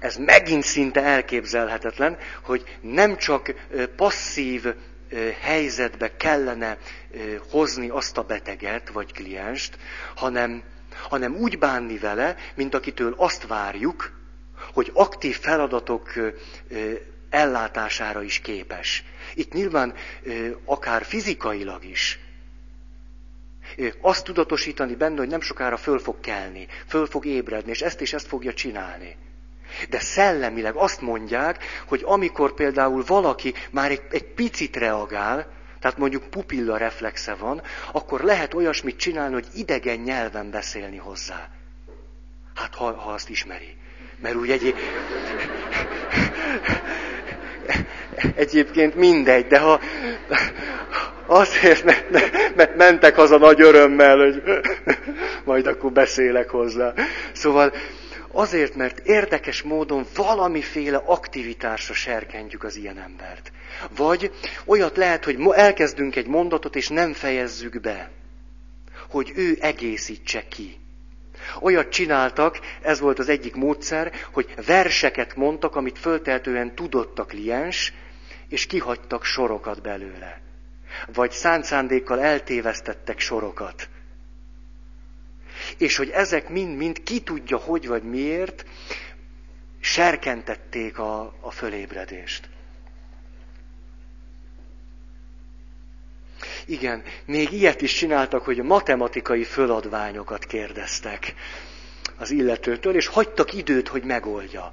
ez megint szinte elképzelhetetlen, hogy nem csak passzív helyzetbe kellene hozni azt a beteget vagy klienst, hanem, hanem úgy bánni vele, mint akitől azt várjuk, hogy aktív feladatok ellátására is képes. Itt nyilván akár fizikailag is. Azt tudatosítani benne, hogy nem sokára föl fog kelni, föl fog ébredni, és ezt és ezt fogja csinálni. De szellemileg azt mondják, hogy amikor például valaki már egy, egy picit reagál, tehát mondjuk pupilla reflexe van, akkor lehet olyasmit csinálni, hogy idegen nyelven beszélni hozzá. Hát ha, ha azt ismeri. Mert úgy egy... Egyébként mindegy, de ha... Azért, mert mentek haza nagy örömmel, hogy majd akkor beszélek hozzá. Szóval azért, mert érdekes módon valamiféle aktivitásra serkentjük az ilyen embert. Vagy olyat lehet, hogy elkezdünk egy mondatot, és nem fejezzük be, hogy ő egészítse ki. Olyat csináltak, ez volt az egyik módszer, hogy verseket mondtak, amit föltehetően tudott a kliens, és kihagytak sorokat belőle. Vagy szánt szándékkal eltévesztettek sorokat. És hogy ezek mind-mind ki tudja, hogy vagy miért, serkentették a, a fölébredést. Igen, még ilyet is csináltak, hogy matematikai föladványokat kérdeztek az illetőtől, és hagytak időt, hogy megoldja.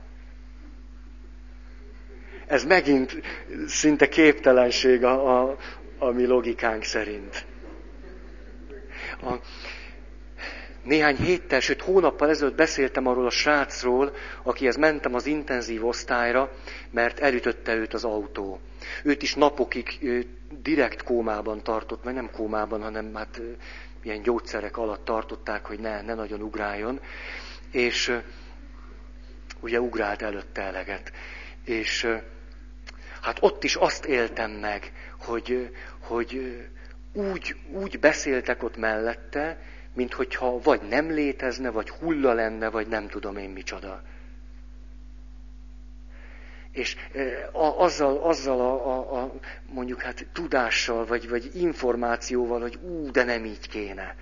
Ez megint szinte képtelenség a... a a mi logikánk szerint. A néhány héttel, sőt hónappal ezelőtt beszéltem arról a srácról, akihez mentem az intenzív osztályra, mert elütötte őt az autó. Őt is napokig ő, direkt kómában tartott, mert nem kómában, hanem hát ilyen gyógyszerek alatt tartották, hogy ne, ne nagyon ugráljon. És ugye ugrált előtte eleget. És hát ott is azt éltem meg, hogy, hogy úgy, úgy beszéltek ott mellette, minthogyha vagy nem létezne, vagy hulla lenne, vagy nem tudom én micsoda. És azzal, azzal a, a, a mondjuk hát tudással, vagy, vagy információval, hogy ú, de nem így kéne.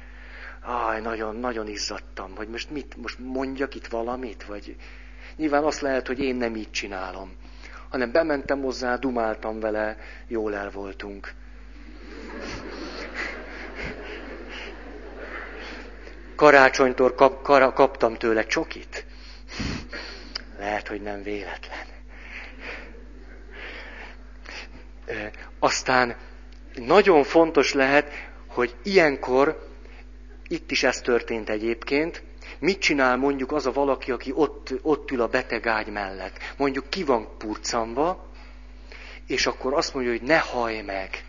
Aj, nagyon, nagyon izzadtam, hogy most mit, most mondjak itt valamit, vagy nyilván azt lehet, hogy én nem így csinálom. hanem bementem hozzá, dumáltam vele, jól el voltunk. Karácsonytól kap, kara, kaptam tőle csokit. Lehet, hogy nem véletlen. Aztán nagyon fontos lehet, hogy ilyenkor, itt is ez történt egyébként, mit csinál mondjuk az a valaki, aki ott, ott ül a betegágy mellett. Mondjuk ki van purcanva, és akkor azt mondja, hogy ne hajj meg,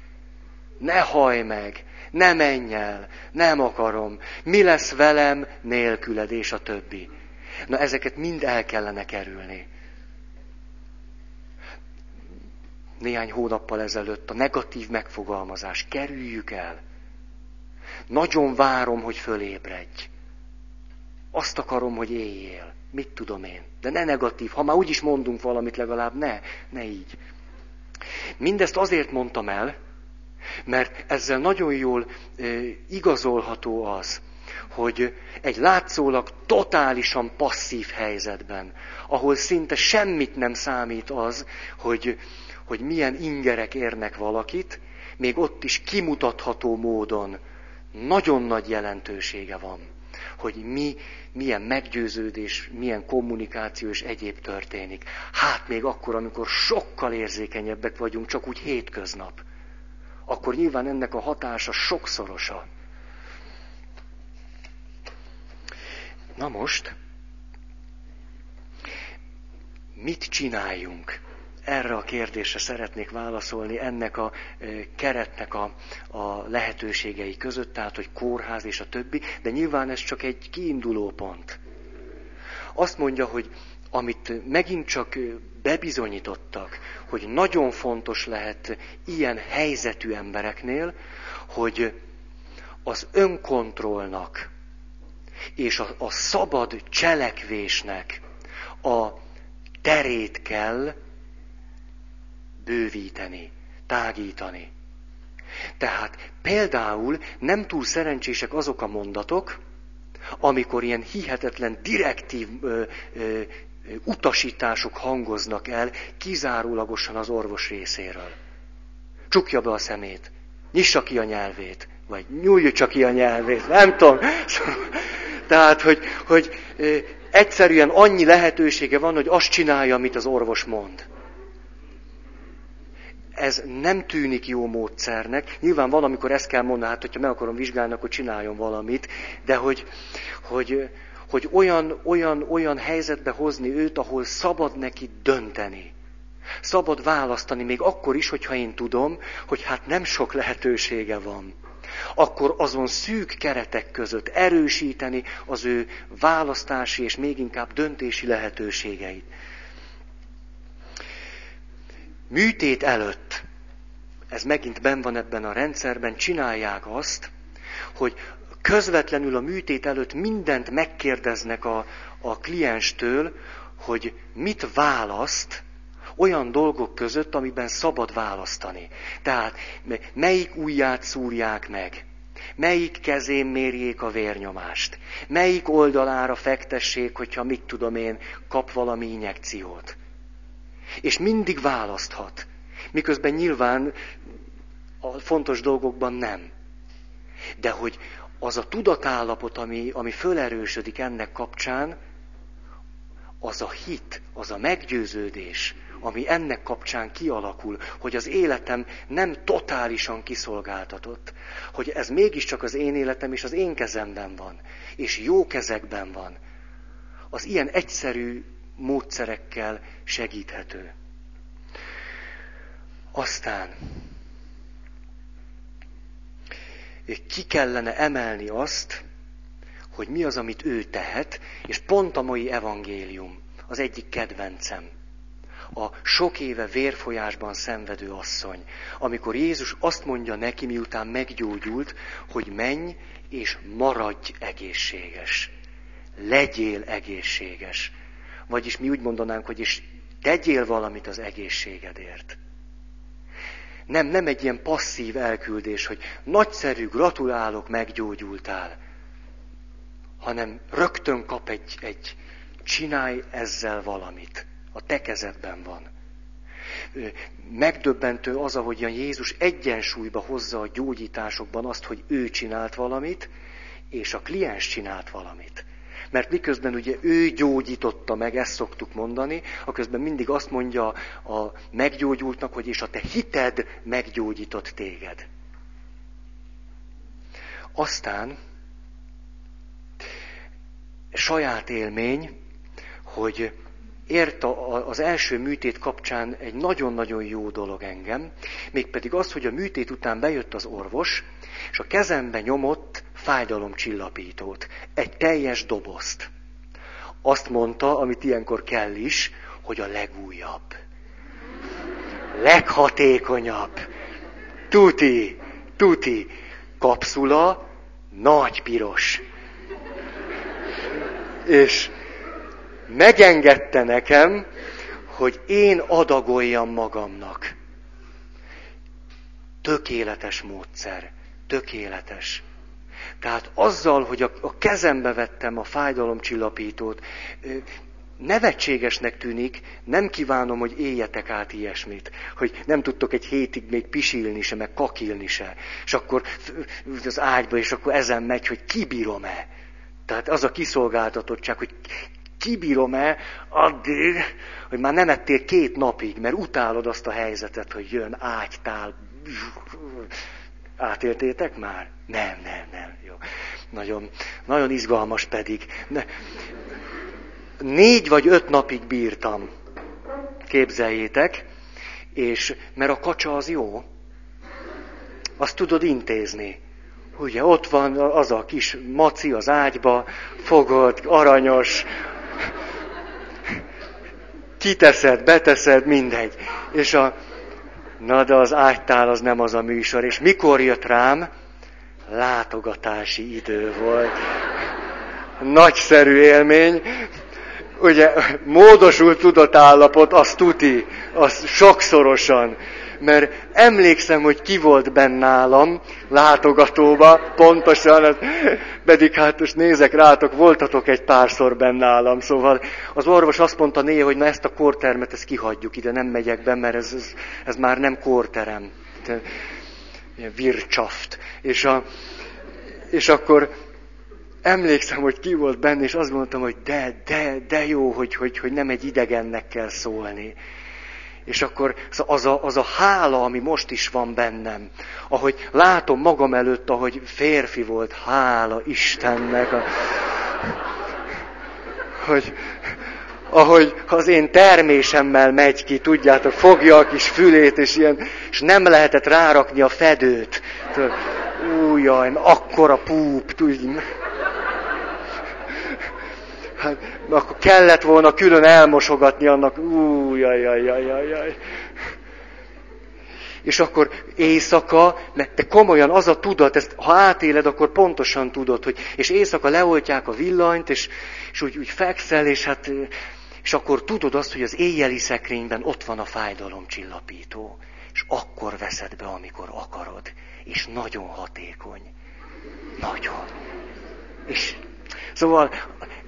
ne hajj meg, ne menj el, nem akarom, mi lesz velem nélküled, és a többi. Na ezeket mind el kellene kerülni. Néhány hónappal ezelőtt a negatív megfogalmazás. Kerüljük el. Nagyon várom, hogy fölébredj. Azt akarom, hogy éljél. Mit tudom én. De ne negatív. Ha már úgyis mondunk valamit, legalább ne. Ne így. Mindezt azért mondtam el, mert ezzel nagyon jól e, igazolható az, hogy egy látszólag totálisan passzív helyzetben, ahol szinte semmit nem számít az, hogy, hogy milyen ingerek érnek valakit, még ott is kimutatható módon nagyon nagy jelentősége van, hogy mi, milyen meggyőződés, milyen kommunikáció és egyéb történik. Hát még akkor, amikor sokkal érzékenyebbek vagyunk, csak úgy hétköznap, akkor nyilván ennek a hatása sokszorosa. Na most, mit csináljunk? Erre a kérdésre szeretnék válaszolni ennek a keretnek a, a lehetőségei között, tehát, hogy kórház és a többi, de nyilván ez csak egy kiinduló pont. Azt mondja, hogy amit megint csak bebizonyítottak, hogy nagyon fontos lehet ilyen helyzetű embereknél, hogy az önkontrollnak és a, a szabad cselekvésnek a terét kell bővíteni, tágítani. Tehát például nem túl szerencsések azok a mondatok, amikor ilyen hihetetlen direktív ö, ö, utasítások hangoznak el kizárólagosan az orvos részéről. Csukja be a szemét, nyissa ki a nyelvét, vagy nyúlj csak ki a nyelvét, nem tudom. Tehát, hogy, hogy egyszerűen annyi lehetősége van, hogy azt csinálja, amit az orvos mond. Ez nem tűnik jó módszernek. Nyilván valamikor ezt kell mondani, hát hogyha meg akarom vizsgálni, akkor csináljon valamit, de hogy, hogy, hogy olyan, olyan, olyan helyzetbe hozni őt, ahol szabad neki dönteni. Szabad választani, még akkor is, hogyha én tudom, hogy hát nem sok lehetősége van. Akkor azon szűk keretek között erősíteni az ő választási és még inkább döntési lehetőségeit. Műtét előtt, ez megint benn van ebben a rendszerben, csinálják azt, hogy közvetlenül a műtét előtt mindent megkérdeznek a, a klienstől, hogy mit választ olyan dolgok között, amiben szabad választani. Tehát melyik ujját szúrják meg, melyik kezén mérjék a vérnyomást, melyik oldalára fektessék, hogyha mit tudom én, kap valami injekciót. És mindig választhat, miközben nyilván a fontos dolgokban nem. De hogy az a tudatállapot, ami, ami fölerősödik ennek kapcsán, az a hit, az a meggyőződés, ami ennek kapcsán kialakul, hogy az életem nem totálisan kiszolgáltatott, hogy ez mégiscsak az én életem és az én kezemben van, és jó kezekben van, az ilyen egyszerű módszerekkel segíthető. Aztán ki kellene emelni azt, hogy mi az, amit ő tehet, és pont a mai evangélium az egyik kedvencem. A sok éve vérfolyásban szenvedő asszony, amikor Jézus azt mondja neki, miután meggyógyult, hogy menj és maradj egészséges. Legyél egészséges. Vagyis mi úgy mondanánk, hogy és tegyél valamit az egészségedért. Nem, nem egy ilyen passzív elküldés, hogy nagyszerű, gratulálok, meggyógyultál, hanem rögtön kap egy, egy csinálj ezzel valamit. A te kezedben van. Megdöbbentő az, ahogyan Jézus egyensúlyba hozza a gyógyításokban azt, hogy ő csinált valamit, és a kliens csinált valamit. Mert miközben ugye ő gyógyította meg, ezt szoktuk mondani, aközben mindig azt mondja a meggyógyultnak, hogy és a te hited meggyógyított téged. Aztán saját élmény, hogy ért az első műtét kapcsán egy nagyon-nagyon jó dolog engem, mégpedig az, hogy a műtét után bejött az orvos, és a kezembe nyomott fájdalomcsillapítót, egy teljes dobozt. Azt mondta, amit ilyenkor kell is, hogy a legújabb, leghatékonyabb, tuti, tuti, kapszula, nagy piros. És megengedte nekem, hogy én adagoljam magamnak. Tökéletes módszer, tökéletes. Tehát azzal, hogy a kezembe vettem a fájdalomcsillapítót, nevetségesnek tűnik, nem kívánom, hogy éljetek át ilyesmit, hogy nem tudtok egy hétig még pisilni se, meg kakilni se, és akkor az ágyba, és akkor ezen megy, hogy kibírom-e. Tehát az a kiszolgáltatottság, hogy kibírom-e addig, hogy már nem ettél két napig, mert utálod azt a helyzetet, hogy jön, ágytál. Átéltétek már? Nem, nem, nem. Jó. Nagyon, nagyon izgalmas pedig. Ne. Négy vagy öt napig bírtam. Képzeljétek. És, mert a kacsa az jó. Azt tudod intézni. Ugye ott van az a kis maci az ágyba, fogod, aranyos, kiteszed, beteszed, mindegy. És a, na de az ágytál az nem az a műsor. És mikor jött rám? Látogatási idő volt. Nagyszerű élmény. Ugye, módosult tudatállapot, az tuti, az sokszorosan. Mert emlékszem, hogy ki volt benn nálam, látogatóba, pontosan, pedig hát most nézek rátok, voltatok egy párszor benn nálam, szóval az orvos azt mondta néha, hogy na ezt a kórtermet, ezt kihagyjuk, ide nem megyek be, mert ez, ez, ez már nem kórterem. Wirtschaft. És, a, és akkor emlékszem, hogy ki volt benne, és azt mondtam, hogy de, de, de jó, hogy, hogy, hogy nem egy idegennek kell szólni. És akkor az a, az a hála, ami most is van bennem, ahogy látom magam előtt, ahogy férfi volt, hála Istennek, a, hogy ahogy az én termésemmel megy ki, tudjátok, fogja a kis fülét, és ilyen, és nem lehetett rárakni a fedőt. Ú, jaj, akkora púp, tudj. Hát, akkor kellett volna külön elmosogatni annak, ú, jaj, jaj, jaj, jaj. És akkor éjszaka, de komolyan az a tudat, ezt, ha átéled, akkor pontosan tudod, hogy, és éjszaka leoltják a villanyt, és, és úgy, úgy fekszel, és hát, és akkor tudod azt, hogy az éjjeli szekrényben ott van a fájdalomcsillapító, és akkor veszed be, amikor akarod, és nagyon hatékony. Nagyon. És szóval,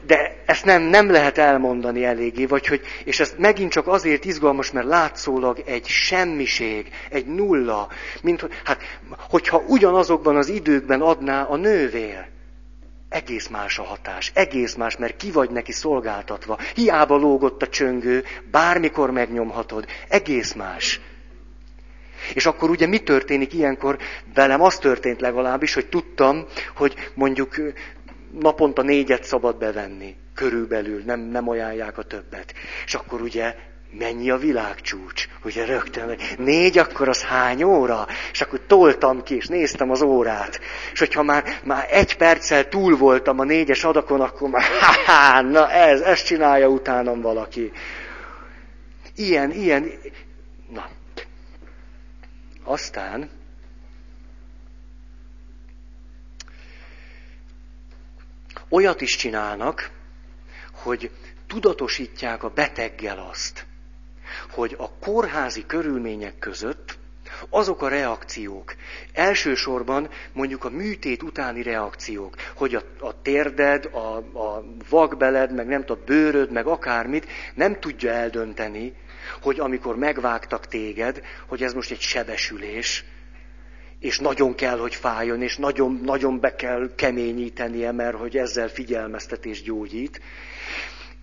de ezt nem, nem lehet elmondani eléggé, vagy hogy, és ez megint csak azért izgalmas, mert látszólag egy semmiség, egy nulla, mint, hát, hogyha ugyanazokban az időkben adná a nővér, egész más a hatás, egész más, mert ki vagy neki szolgáltatva, hiába lógott a csöngő, bármikor megnyomhatod, egész más. És akkor ugye mi történik ilyenkor? Velem az történt legalábbis, hogy tudtam, hogy mondjuk naponta négyet szabad bevenni, körülbelül, nem, nem ajánlják a többet. És akkor ugye mennyi a világcsúcs? Ugye rögtön, négy, akkor az hány óra? És akkor toltam ki, és néztem az órát. És hogyha már, már egy perccel túl voltam a négyes adakon, akkor már, ha-ha, na ez, ezt csinálja utánam valaki. Ilyen, ilyen, na. Aztán olyat is csinálnak, hogy tudatosítják a beteggel azt, hogy a kórházi körülmények között azok a reakciók, elsősorban mondjuk a műtét utáni reakciók, hogy a, a térded, a, a vakbeled, meg nem tudom, bőröd, meg akármit nem tudja eldönteni, hogy amikor megvágtak téged, hogy ez most egy sebesülés, és nagyon kell, hogy fájjon, és nagyon, nagyon be kell keményítenie, mert hogy ezzel figyelmeztetés gyógyít.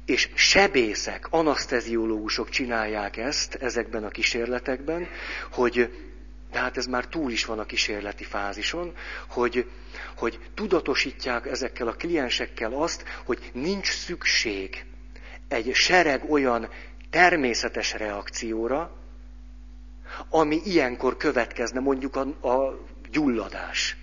És sebészek, anaszteziológusok csinálják ezt ezekben a kísérletekben, hogy, de hát ez már túl is van a kísérleti fázison, hogy, hogy tudatosítják ezekkel a kliensekkel azt, hogy nincs szükség egy sereg olyan természetes reakcióra, ami ilyenkor következne, mondjuk a, a gyulladás.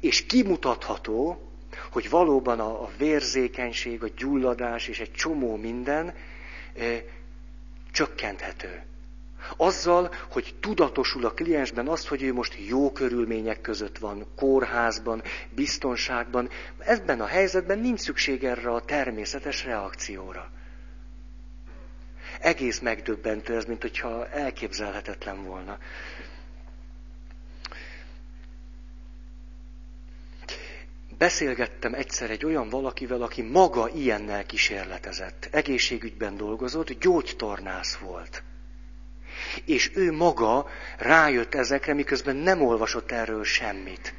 És kimutatható, hogy valóban a, a vérzékenység, a gyulladás és egy csomó minden e, csökkenthető. Azzal, hogy tudatosul a kliensben azt, hogy ő most jó körülmények között van, kórházban, biztonságban, ebben a helyzetben nincs szükség erre a természetes reakcióra. Egész megdöbbentő ez, mint hogyha elképzelhetetlen volna. Beszélgettem egyszer egy olyan valakivel, aki maga ilyennel kísérletezett. Egészségügyben dolgozott, gyógytornász volt. És ő maga rájött ezekre, miközben nem olvasott erről semmit.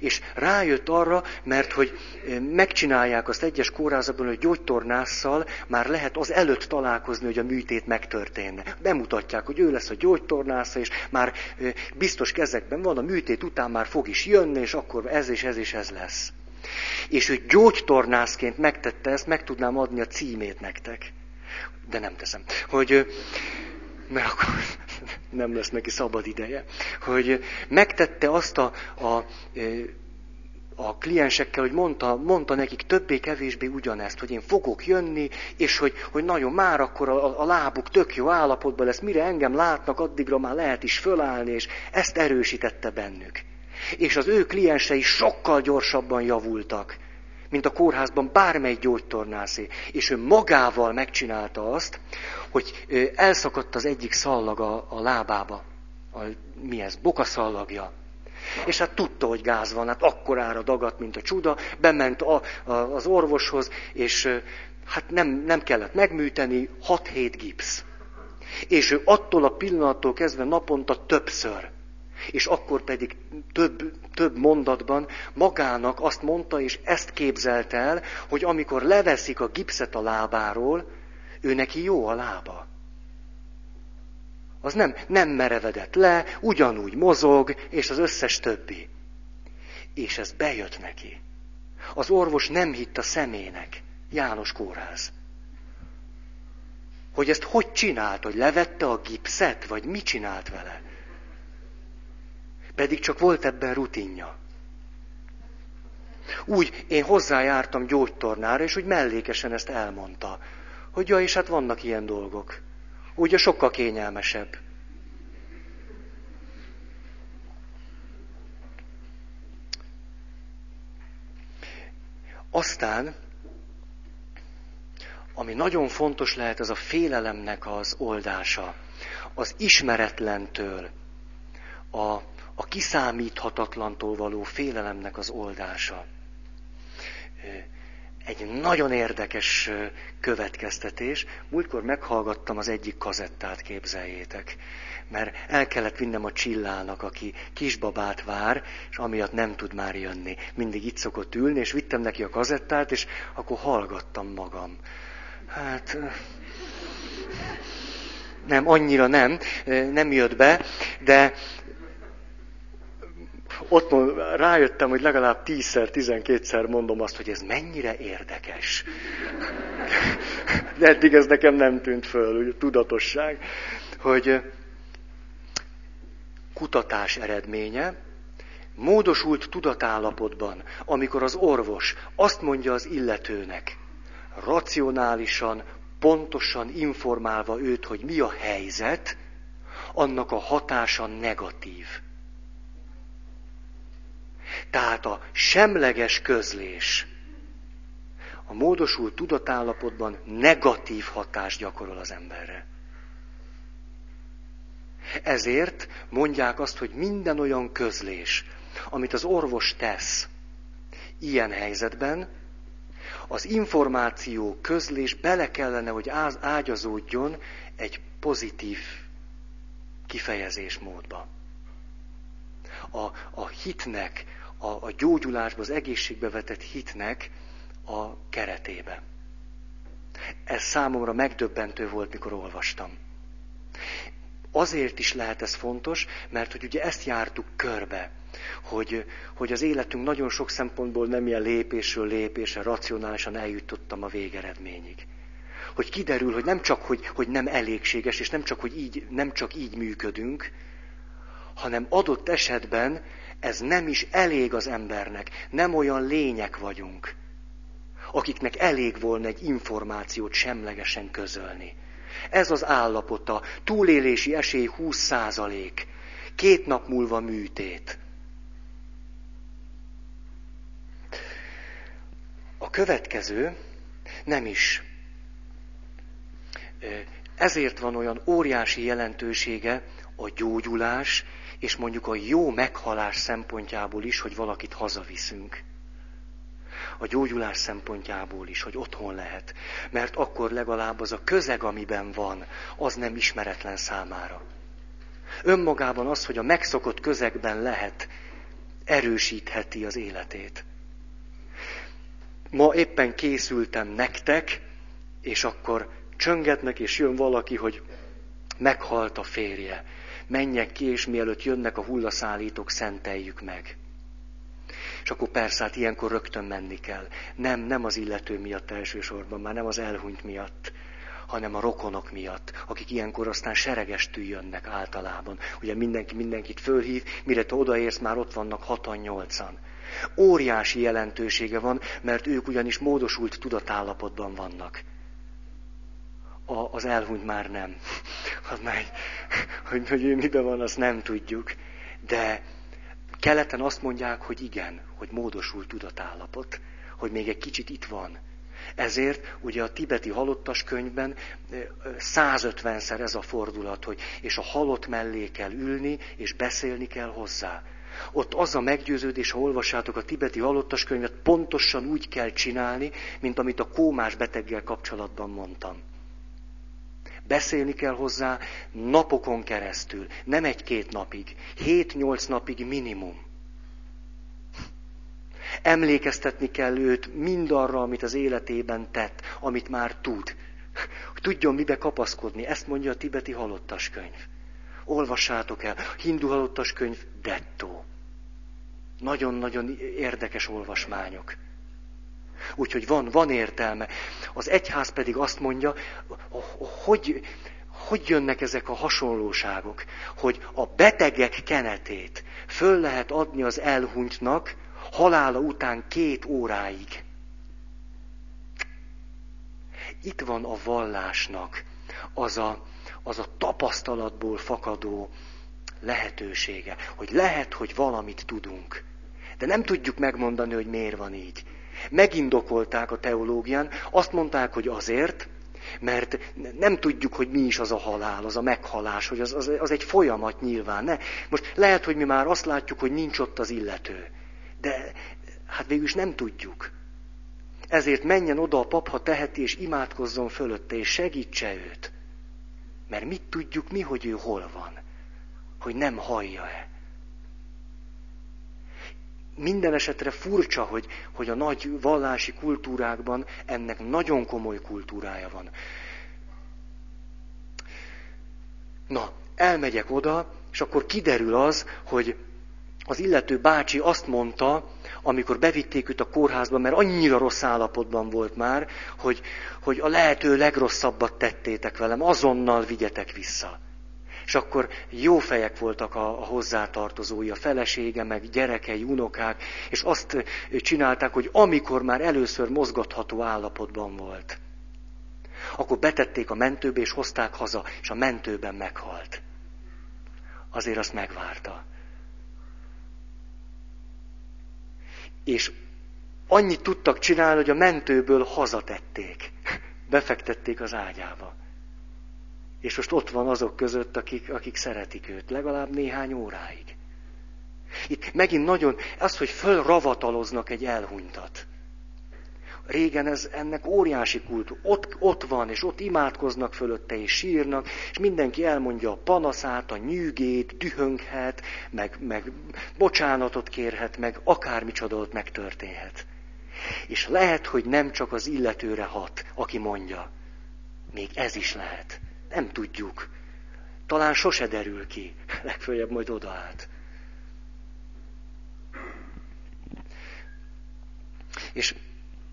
És rájött arra, mert hogy megcsinálják azt egyes kórházakban, hogy gyógytornásszal már lehet az előtt találkozni, hogy a műtét megtörténne. Bemutatják, hogy ő lesz a gyógytornásza, és már biztos kezekben van, a műtét után már fog is jönni, és akkor ez és ez és ez lesz. És ő gyógytornászként megtette ezt, meg tudnám adni a címét nektek. De nem teszem. Hogy... mert akkor nem lesz neki szabad ideje, hogy megtette azt a, a, a kliensekkel, hogy mondta, mondta nekik többé-kevésbé ugyanezt, hogy én fogok jönni, és hogy, hogy nagyon már akkor a, a lábuk tök jó állapotban lesz, mire engem látnak, addigra már lehet is fölállni, és ezt erősítette bennük. És az ő kliensei sokkal gyorsabban javultak, mint a kórházban bármely gyógytornászé. És ő magával megcsinálta azt, hogy elszakadt az egyik szallag a, a lábába. A, mi ez? Bokaszallagja. És hát tudta, hogy gáz van, hát akkorára dagadt, mint a csuda. Bement a, a, az orvoshoz, és hát nem, nem kellett megműteni, hat-hét gipsz. És ő attól a pillanattól kezdve naponta többször, és akkor pedig több, több mondatban magának azt mondta, és ezt képzelte el, hogy amikor leveszik a gipszet a lábáról, ő neki jó a lába. Az nem, nem merevedett le, ugyanúgy mozog, és az összes többi. És ez bejött neki. Az orvos nem hitt a szemének, János kórház. Hogy ezt hogy csinált, hogy levette a gipszet, vagy mit csinált vele? Pedig csak volt ebben rutinja. Úgy én hozzájártam gyógytornára, és úgy mellékesen ezt elmondta, hogy ja, és hát vannak ilyen dolgok. Ugye sokkal kényelmesebb. Aztán, ami nagyon fontos lehet, az a félelemnek az oldása. Az ismeretlentől, a A kiszámíthatatlantól való félelemnek az oldása. Egy nagyon érdekes következtetés. Múltkor meghallgattam az egyik kazettát, képzeljétek. Mert el kellett vinnem a Csillának, aki kisbabát vár, és amiatt nem tud már jönni. Mindig itt szokott ülni, és vittem neki a kazettát, és akkor hallgattam magam. Hát... Nem, annyira nem. Nem jött be, de... Ott rájöttem, hogy legalább tízszer, tizenkétszer mondom azt, hogy ez mennyire érdekes. De eddig ez nekem nem tűnt föl, a tudatosság, hogy kutatás eredménye, módosult tudatállapotban, amikor az orvos azt mondja az illetőnek, racionálisan, pontosan informálva őt, hogy mi a helyzet, annak a hatása negatív. Tehát a semleges közlés a módosult tudatállapotban negatív hatást gyakorol az emberre. Ezért mondják azt, hogy minden olyan közlés, amit az orvos tesz ilyen helyzetben, az információ közlés bele kellene, hogy ágyazódjon egy pozitív kifejezésmódba. A, a hitnek, a, a gyógyulásba, az egészségbe vetett hitnek a keretébe. Ez számomra megdöbbentő volt, mikor olvastam. Azért is lehet ez fontos, mert hogy ugye ezt jártuk körbe, hogy, hogy az életünk nagyon sok szempontból nem ilyen lépésről lépésre, racionálisan eljutottam a végeredményig. Hogy kiderül, hogy nem csak, hogy, hogy nem elégséges, és nem csak, hogy így, nem csak így működünk, hanem adott esetben ez nem is elég az embernek, nem olyan lények vagyunk, akiknek elég volna egy információt semlegesen közölni. Ez az állapota, túlélési esély húsz százalék, két nap múlva műtét. A következő nem is. Ezért van olyan óriási jelentősége a gyógyulás, és mondjuk a jó meghalás szempontjából is, hogy valakit hazaviszünk. A gyógyulás szempontjából is, hogy otthon lehet. Mert akkor legalább az a közeg, amiben van, az nem ismeretlen számára. Önmagában az, hogy a megszokott közegben lehet, erősítheti az életét. Ma éppen készültem nektek, és akkor csöngetnek, és jön valaki, hogy meghalt a férje. Menjek ki, és mielőtt jönnek a hullaszállítók, szenteljük meg. És akkor persze, hát ilyenkor rögtön menni kell. Nem, nem az illető miatt elsősorban, már nem az elhunyt miatt, hanem a rokonok miatt, akik ilyenkor aztán seregestül jönnek általában. Ugye mindenki mindenkit fölhív, mire te odaérsz, már ott vannak hatan, nyolcan. Óriási jelentősége van, mert ők ugyanis módosult tudatállapotban vannak. A, az elhunyt már nem. Hát már, hogy, hogy ő miben van, azt nem tudjuk. De keleten azt mondják, hogy igen, hogy módosult tudatállapot, hogy még egy kicsit itt van. Ezért ugye a tibeti halottas könyvben százötvenszer ez a fordulat, hogy és a halott mellé kell ülni, és beszélni kell hozzá. Ott az a meggyőződés, ha olvassátok a tibeti halottas könyvet, pontosan úgy kell csinálni, mint amit a kómás beteggel kapcsolatban mondtam. Beszélni kell hozzá napokon keresztül, nem egy-két napig, hét-nyolc napig minimum. Emlékeztetni kell őt mindarra, amit az életében tett, amit már tud. Hogy tudjon mibe kapaszkodni, ezt mondja a tibeti halottas könyv. Olvassátok el, hindu halottas könyv dettó. Nagyon-nagyon érdekes olvasmányok. Úgyhogy van, van értelme. Az egyház pedig azt mondja, hogy, hogy jönnek ezek a hasonlóságok, hogy a betegek kenetét föl lehet adni az elhunytnak halála után két óráig. Itt van a vallásnak az a, az a tapasztalatból fakadó lehetősége, hogy lehet, hogy valamit tudunk, de nem tudjuk megmondani, hogy miért van így. Megindokolták a teológián, azt mondták, hogy azért, mert nem tudjuk, hogy mi is az a halál, az a meghalás, hogy az, az, az egy folyamat nyilván. Ne? Most lehet, hogy mi már azt látjuk, hogy nincs ott az illető, de hát végül is nem tudjuk. Ezért menjen oda a pap, ha teheti, és imádkozzon fölötte, és segítse őt. Mert mit tudjuk mi, hogy ő hol van, hogy nem hallja-e. Minden esetre furcsa, hogy, hogy a nagy vallási kultúrákban ennek nagyon komoly kultúrája van. Na, elmegyek oda, és akkor kiderül az, hogy az illető bácsi azt mondta, amikor bevitték őt a kórházba, mert annyira rossz állapotban volt már, hogy, hogy a lehető legrosszabbat tettétek velem, azonnal vigyetek vissza. És akkor jó fejek voltak a, a hozzátartozói, a felesége, meg gyerekei, unokák, és azt csinálták, hogy amikor már először mozgatható állapotban volt, akkor betették a mentőbe, és hozták haza, és a mentőben meghalt. Azért azt megvárta. És annyit tudtak csinálni, hogy a mentőből hazatették. Befektették az ágyába. És most ott van azok között, akik, akik szeretik őt, legalább néhány óráig. Itt megint nagyon az, hogy fölravataloznak egy elhunytat. Régen ez ennek óriási kultú. Ott, ott van, és ott imádkoznak fölötte, és sírnak, és mindenki elmondja a panaszát, a nyűgét, dühönghet, meg, meg bocsánatot kérhet, meg akármicsoda ott megtörténhet. És lehet, hogy nem csak az illetőre hat, aki mondja. Még ez is lehet. Nem tudjuk. Talán sose derül ki. Legfeljebb majd odaállt. És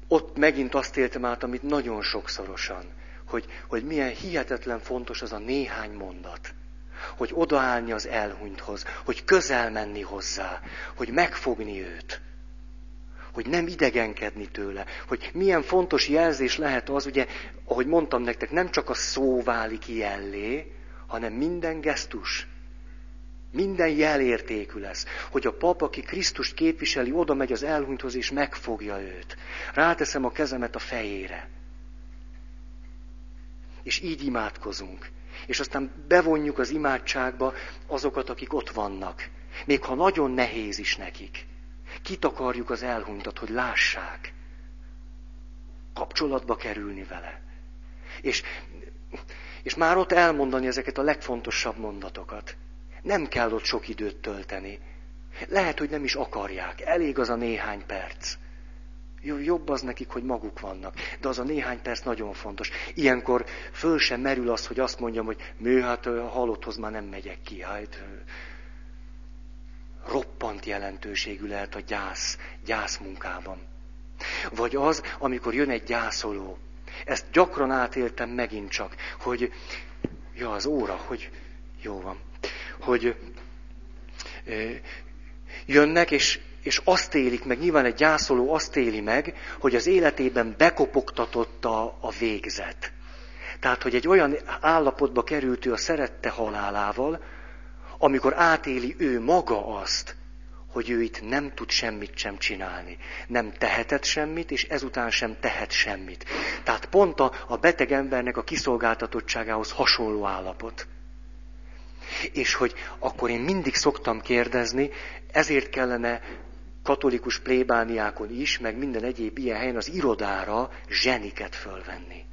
ott megint azt éltem át, amit nagyon sokszorosan, hogy, hogy milyen hihetetlen fontos az a néhány mondat. Hogy odaállni az elhunythoz, hogy közel menni hozzá, hogy megfogni őt, hogy nem idegenkedni tőle, hogy milyen fontos jelzés lehet az, ugye, ahogy mondtam nektek, nem csak a szó válik jellé, hanem minden gesztus, minden jelértékű lesz, hogy a pap, aki Krisztust képviseli, oda megy az elhunythoz és megfogja őt. Ráteszem a kezemet a fejére. És így imádkozunk. És aztán bevonjuk az imádságba azokat, akik ott vannak. Még ha nagyon nehéz is nekik. Kitakarjuk az elhunytat, hogy lássák. Kapcsolatba kerülni vele. És, és már ott elmondani ezeket a legfontosabb mondatokat. Nem kell ott sok időt tölteni. Lehet, hogy nem is akarják. Elég az a néhány perc. Jobb az nekik, hogy maguk vannak. De az a néhány perc nagyon fontos. Ilyenkor föl sem merül az, hogy azt mondjam, hogy mű, hát a halotthoz már nem megyek ki. Hát, roppant jelentőségű lehet a gyász, gyász munkában. Vagy az, amikor jön egy gyászoló. Ezt gyakran átéltem megint csak, hogy ja, az óra, hogy jó van. Hogy ö, jönnek, és, és azt élik meg, nyilván egy gyászoló azt éli meg, hogy az életében bekopogtatott a, a végzet. Tehát, hogy egy olyan állapotba került ő a szerette halálával, amikor átéli ő maga azt, hogy ő itt nem tud semmit sem csinálni. Nem tehetett semmit, és ezután sem tehet semmit. Tehát pont a, a beteg embernek a kiszolgáltatottságához hasonló állapot. És hogy akkor én mindig szoktam kérdezni, ezért kellene katolikus plébániákon is, meg minden egyéb ilyen helyen az irodára zseniket fölvenni.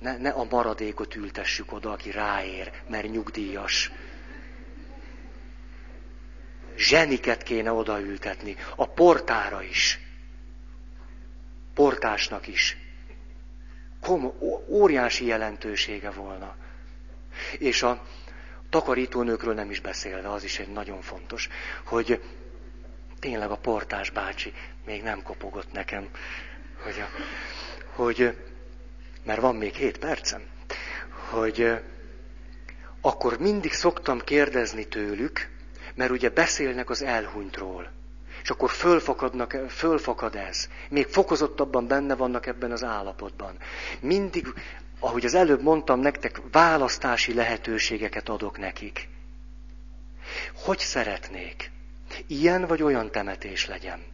Ne, ne a maradékot ültessük oda, aki ráér, mert nyugdíjas. Zseniket kéne odaültetni. A portára is. Portásnak is. Komoly, óriási jelentősége volna. És a takarítónőkről nem is beszélve, az is egy nagyon fontos, hogy tényleg a portás bácsi még nem kopogott nekem, hogy, a, hogy mert van még hét percem, hogy akkor mindig szoktam kérdezni tőlük, mert ugye beszélnek az elhunytról, és akkor fölfakadnak, fölfakad ez. Még fokozottabban benne vannak ebben az állapotban. Mindig... Ahogy az előbb mondtam nektek, választási lehetőségeket adok nekik. Hogy szeretnék? Ilyen vagy olyan temetés legyen?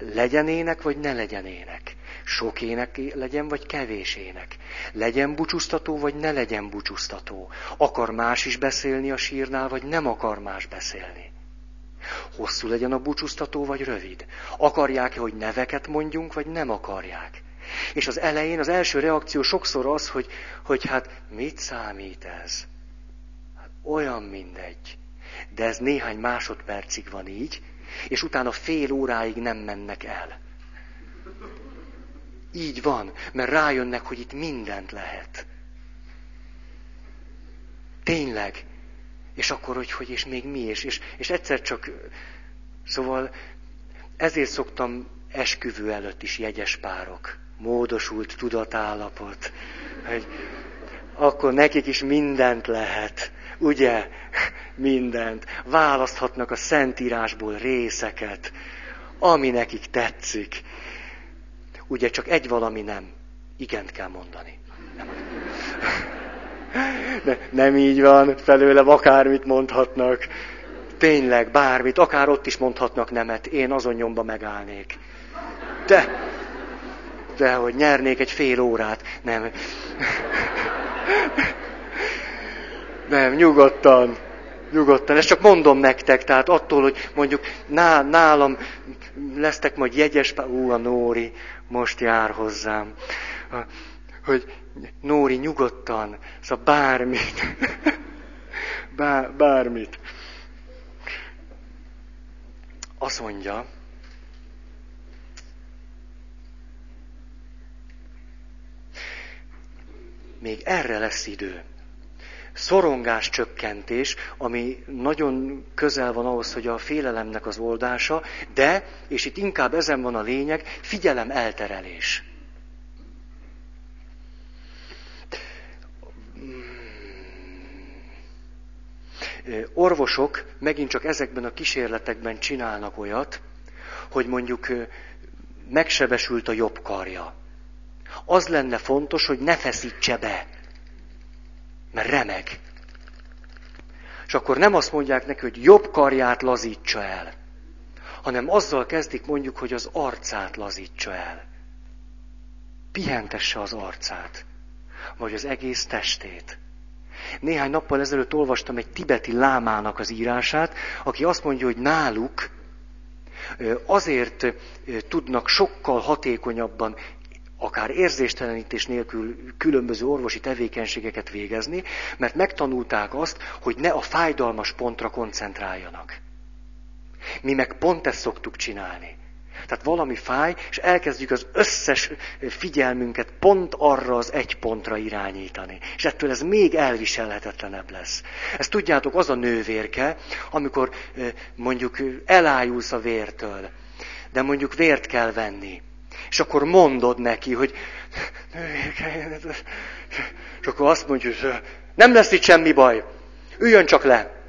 Legyenének vagy ne legyenének? Sokének legyen vagy kevésének? Legyen búcsúztató vagy ne legyen búcsúztató? Akar más is beszélni a sírnál, vagy nem akar más beszélni? Hosszú legyen a búcsúztató vagy rövid? Akarják-e, hogy neveket mondjunk, vagy nem akarják? És az elején az első reakció sokszor az, hogy, hogy hát mit számít ez? Hát olyan mindegy. De ez néhány másodpercig van így, és utána fél óráig nem mennek el. Így van, mert rájönnek, hogy itt mindent lehet. Tényleg. És akkor, hogy, hogy és még mi is. És, és egyszer csak... Szóval ezért szoktam esküvő előtt is jegyes párok. Módosult tudatállapot, hogy akkor nekik is mindent lehet, ugye? Mindent. Választhatnak a Szentírásból részeket, ami nekik tetszik. Ugye csak egy valami nem. Igent kell mondani. Nem, ne, nem így van, felőlem akármit mondhatnak. Tényleg, bármit, akár ott is mondhatnak nemet. Én azon nyomba megállnék. De... De hogy nyernék egy fél órát, nem. Nem, nyugodtan. Nyugodtan. Ezt csak mondom nektek, tehát attól, hogy mondjuk ná, nálam lesztek majd jegyes, ú, a Nóri most jár hozzám. Hogy Nóri, nyugodtan, szóval bármit. Bár, bármit. Azt mondja, még erre lesz idő. Szorongás csökkentés, ami nagyon közel van ahhoz, hogy a félelemnek az oldása, de, és itt inkább ezen van a lényeg, figyelem elterelés. Orvosok megint csak ezekben a kísérletekben csinálnak olyat, hogy mondjuk megsebesült a jobb karja. Az lenne fontos, hogy ne feszítse be, mert remeg. És akkor nem azt mondják neki, hogy jobb karját lazítsa el, hanem azzal kezdik mondjuk, hogy az arcát lazítsa el. Pihentesse az arcát, vagy az egész testét. Néhány nappal ezelőtt olvastam egy tibeti lámának az írását, aki azt mondja, hogy náluk azért tudnak sokkal hatékonyabban, akár érzéstelenítés nélkül különböző orvosi tevékenységeket végezni, mert megtanulták azt, hogy ne a fájdalmas pontra koncentráljanak. Mi meg pont ezt szoktuk csinálni. Tehát valami fáj, és elkezdjük az összes figyelmünket pont arra az egy pontra irányítani. És ettől ez még elviselhetetlenebb lesz. Ezt tudjátok, az a nővérke, amikor mondjuk elájulsz a vértől, de mondjuk vért kell venni. És akkor mondod neki, hogy nővérke, és akkor azt mondjuk, hogy nem lesz itt semmi baj, üljön csak le.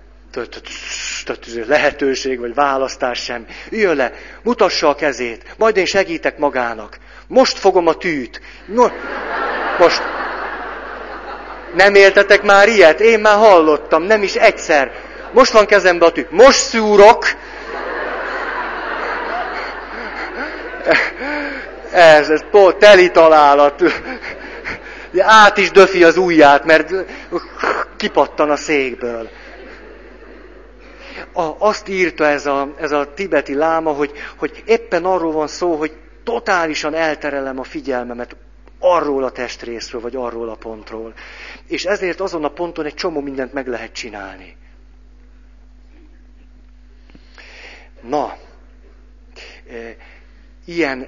Lehetőség, vagy választás sem. Üljön le, mutassa a kezét, majd én segítek magának. Most fogom a tűt. No, most. Nem éltetek már ilyet? Én már hallottam, nem is egyszer. Most van kezembe a tű. Most szúrok. Ez, ez teli találat. Át is döfi az ujját, mert kipattan a székből. A, azt írta ez a, ez a tibeti láma, hogy, hogy éppen arról van szó, hogy totálisan elterelem a figyelmemet arról a testrészről, vagy arról a pontról. És ezért azon a ponton egy csomó mindent meg lehet csinálni. Na, e, ilyen,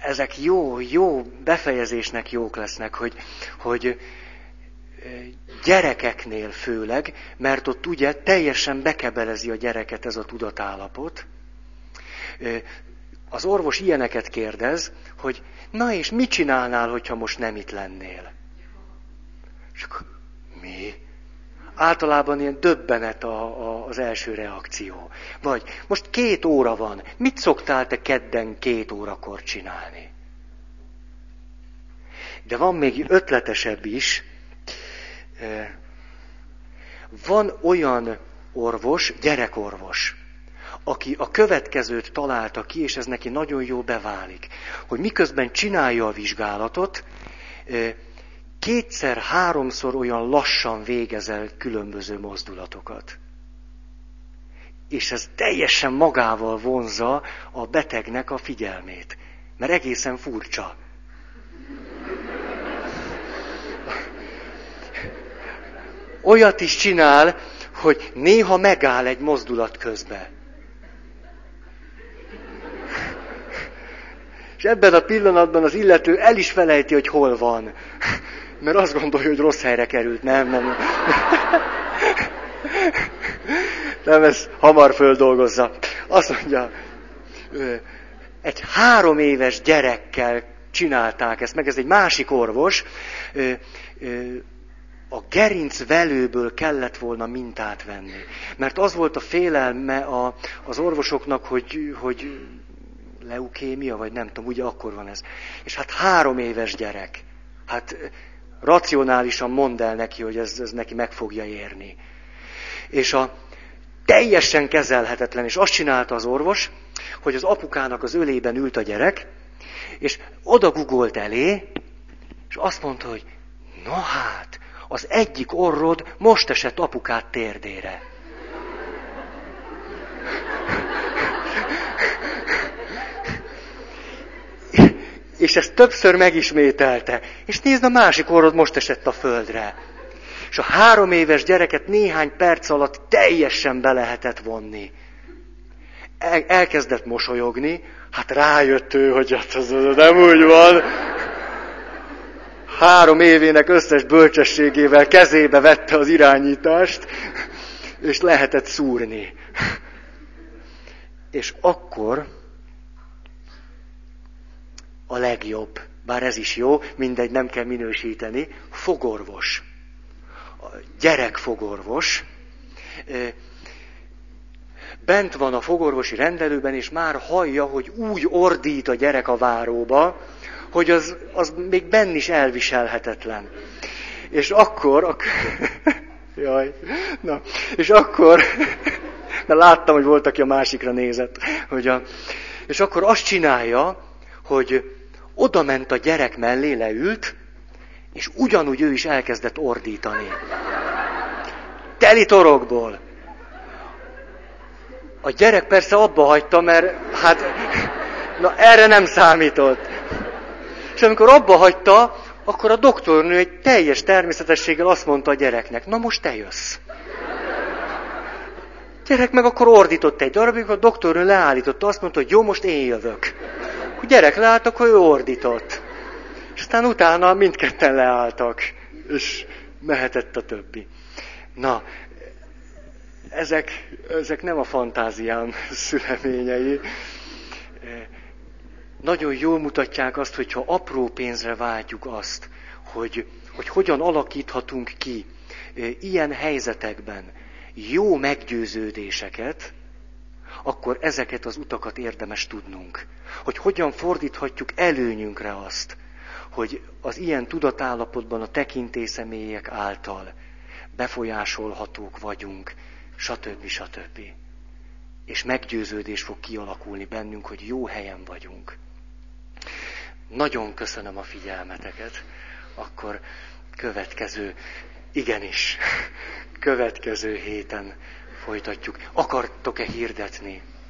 ezek jó, jó befejezésnek jók lesznek, hogy... hogy gyerekeknél főleg, mert ott ugye teljesen bekebelezi a gyereket ez a tudatállapot. Az orvos ilyeneket kérdez, hogy na és mit csinálnál, hogyha most nem itt lennél? És akkor, mi? Általában ilyen döbbenet a, a, az első reakció. Vagy most két óra van, mit szoktál te kedden két órakor csinálni? De van még ötletesebb is. Van olyan orvos, gyerekorvos, aki a következőt találta ki, és ez neki nagyon jó beválik, hogy miközben csinálja a vizsgálatot, kétszer-háromszor olyan lassan végez el különböző mozdulatokat. És ez teljesen magával vonzza a betegnek a figyelmét, mert egészen furcsa. Olyat is csinál, hogy néha megáll egy mozdulat közben. És ebben a pillanatban az illető el is felejti, hogy hol van. Mert azt gondolja, hogy rossz helyre került. Nem, nem. Nem, ez hamar földolgozza. Azt mondja, egy három éves gyerekkel csinálták ezt meg, ez egy másik orvos, a gerincvelőből kellett volna mintát venni. Mert az volt a félelme a, az orvosoknak, hogy, hogy leukémia, vagy nem tudom, ugye akkor van ez. És hát három éves gyerek. Hát racionálisan mondd el neki, hogy ez, ez neki meg fogja érni. És a teljesen kezelhetetlen, és azt csinálta az orvos, hogy az apukának az ölében ült a gyerek, és oda gugolt elé, és azt mondta, hogy na hát, az egyik orrod most esett apukád térdére. És ezt többször megismételte. És nézd, a másik orrod most esett a földre. És a három éves gyereket néhány perc alatt teljesen be lehetett vonni. Elkezdett mosolyogni, hát rájött ő, hogy ez nem úgy van. Három évének összes bölcsességével kezébe vette az irányítást, és lehetett szúrni. És akkor a legjobb, bár ez is jó, mindegy, nem kell minősíteni, fogorvos. A gyerekfogorvos. Bent van a fogorvosi rendelőben, és már hallja, hogy úgy ordít a gyerek a váróba, hogy az, az még benn is elviselhetetlen. És akkor... A... Jaj, na. És akkor... Na, láttam, hogy volt, aki a másikra nézett. Hogy a... És akkor azt csinálja, hogy oda ment a gyerek mellé, leült, és ugyanúgy ő is elkezdett ordítani. Teli torokból. A gyerek persze abba hagyta, mert hát, na erre nem számított. És amikor abba hagyta, akkor a doktornő egy teljes természetességgel azt mondta a gyereknek, na most te jössz. A gyerek meg akkor ordított egy darabig, a doktornő leállította, azt mondta, hogy jó, most én jövök. A gyerek leállt, akkor ő ordított. És aztán utána mindketten leálltak, és mehetett a többi. Na, ezek, ezek nem a fantáziám szüleményei. Nagyon jól mutatják azt, hogyha apró pénzre vágyjuk azt, hogy, hogy hogyan alakíthatunk ki ilyen helyzetekben jó meggyőződéseket, akkor ezeket az utakat érdemes tudnunk. Hogy hogyan fordíthatjuk előnyünkre azt, hogy az ilyen tudatállapotban a tekintély személyek által befolyásolhatók vagyunk, stb. Stb. És meggyőződés fog kialakulni bennünk, hogy jó helyen vagyunk. Nagyon köszönöm a figyelmeteket. Akkor következő, igenis, következő héten folytatjuk. Akartok-e hirdetni?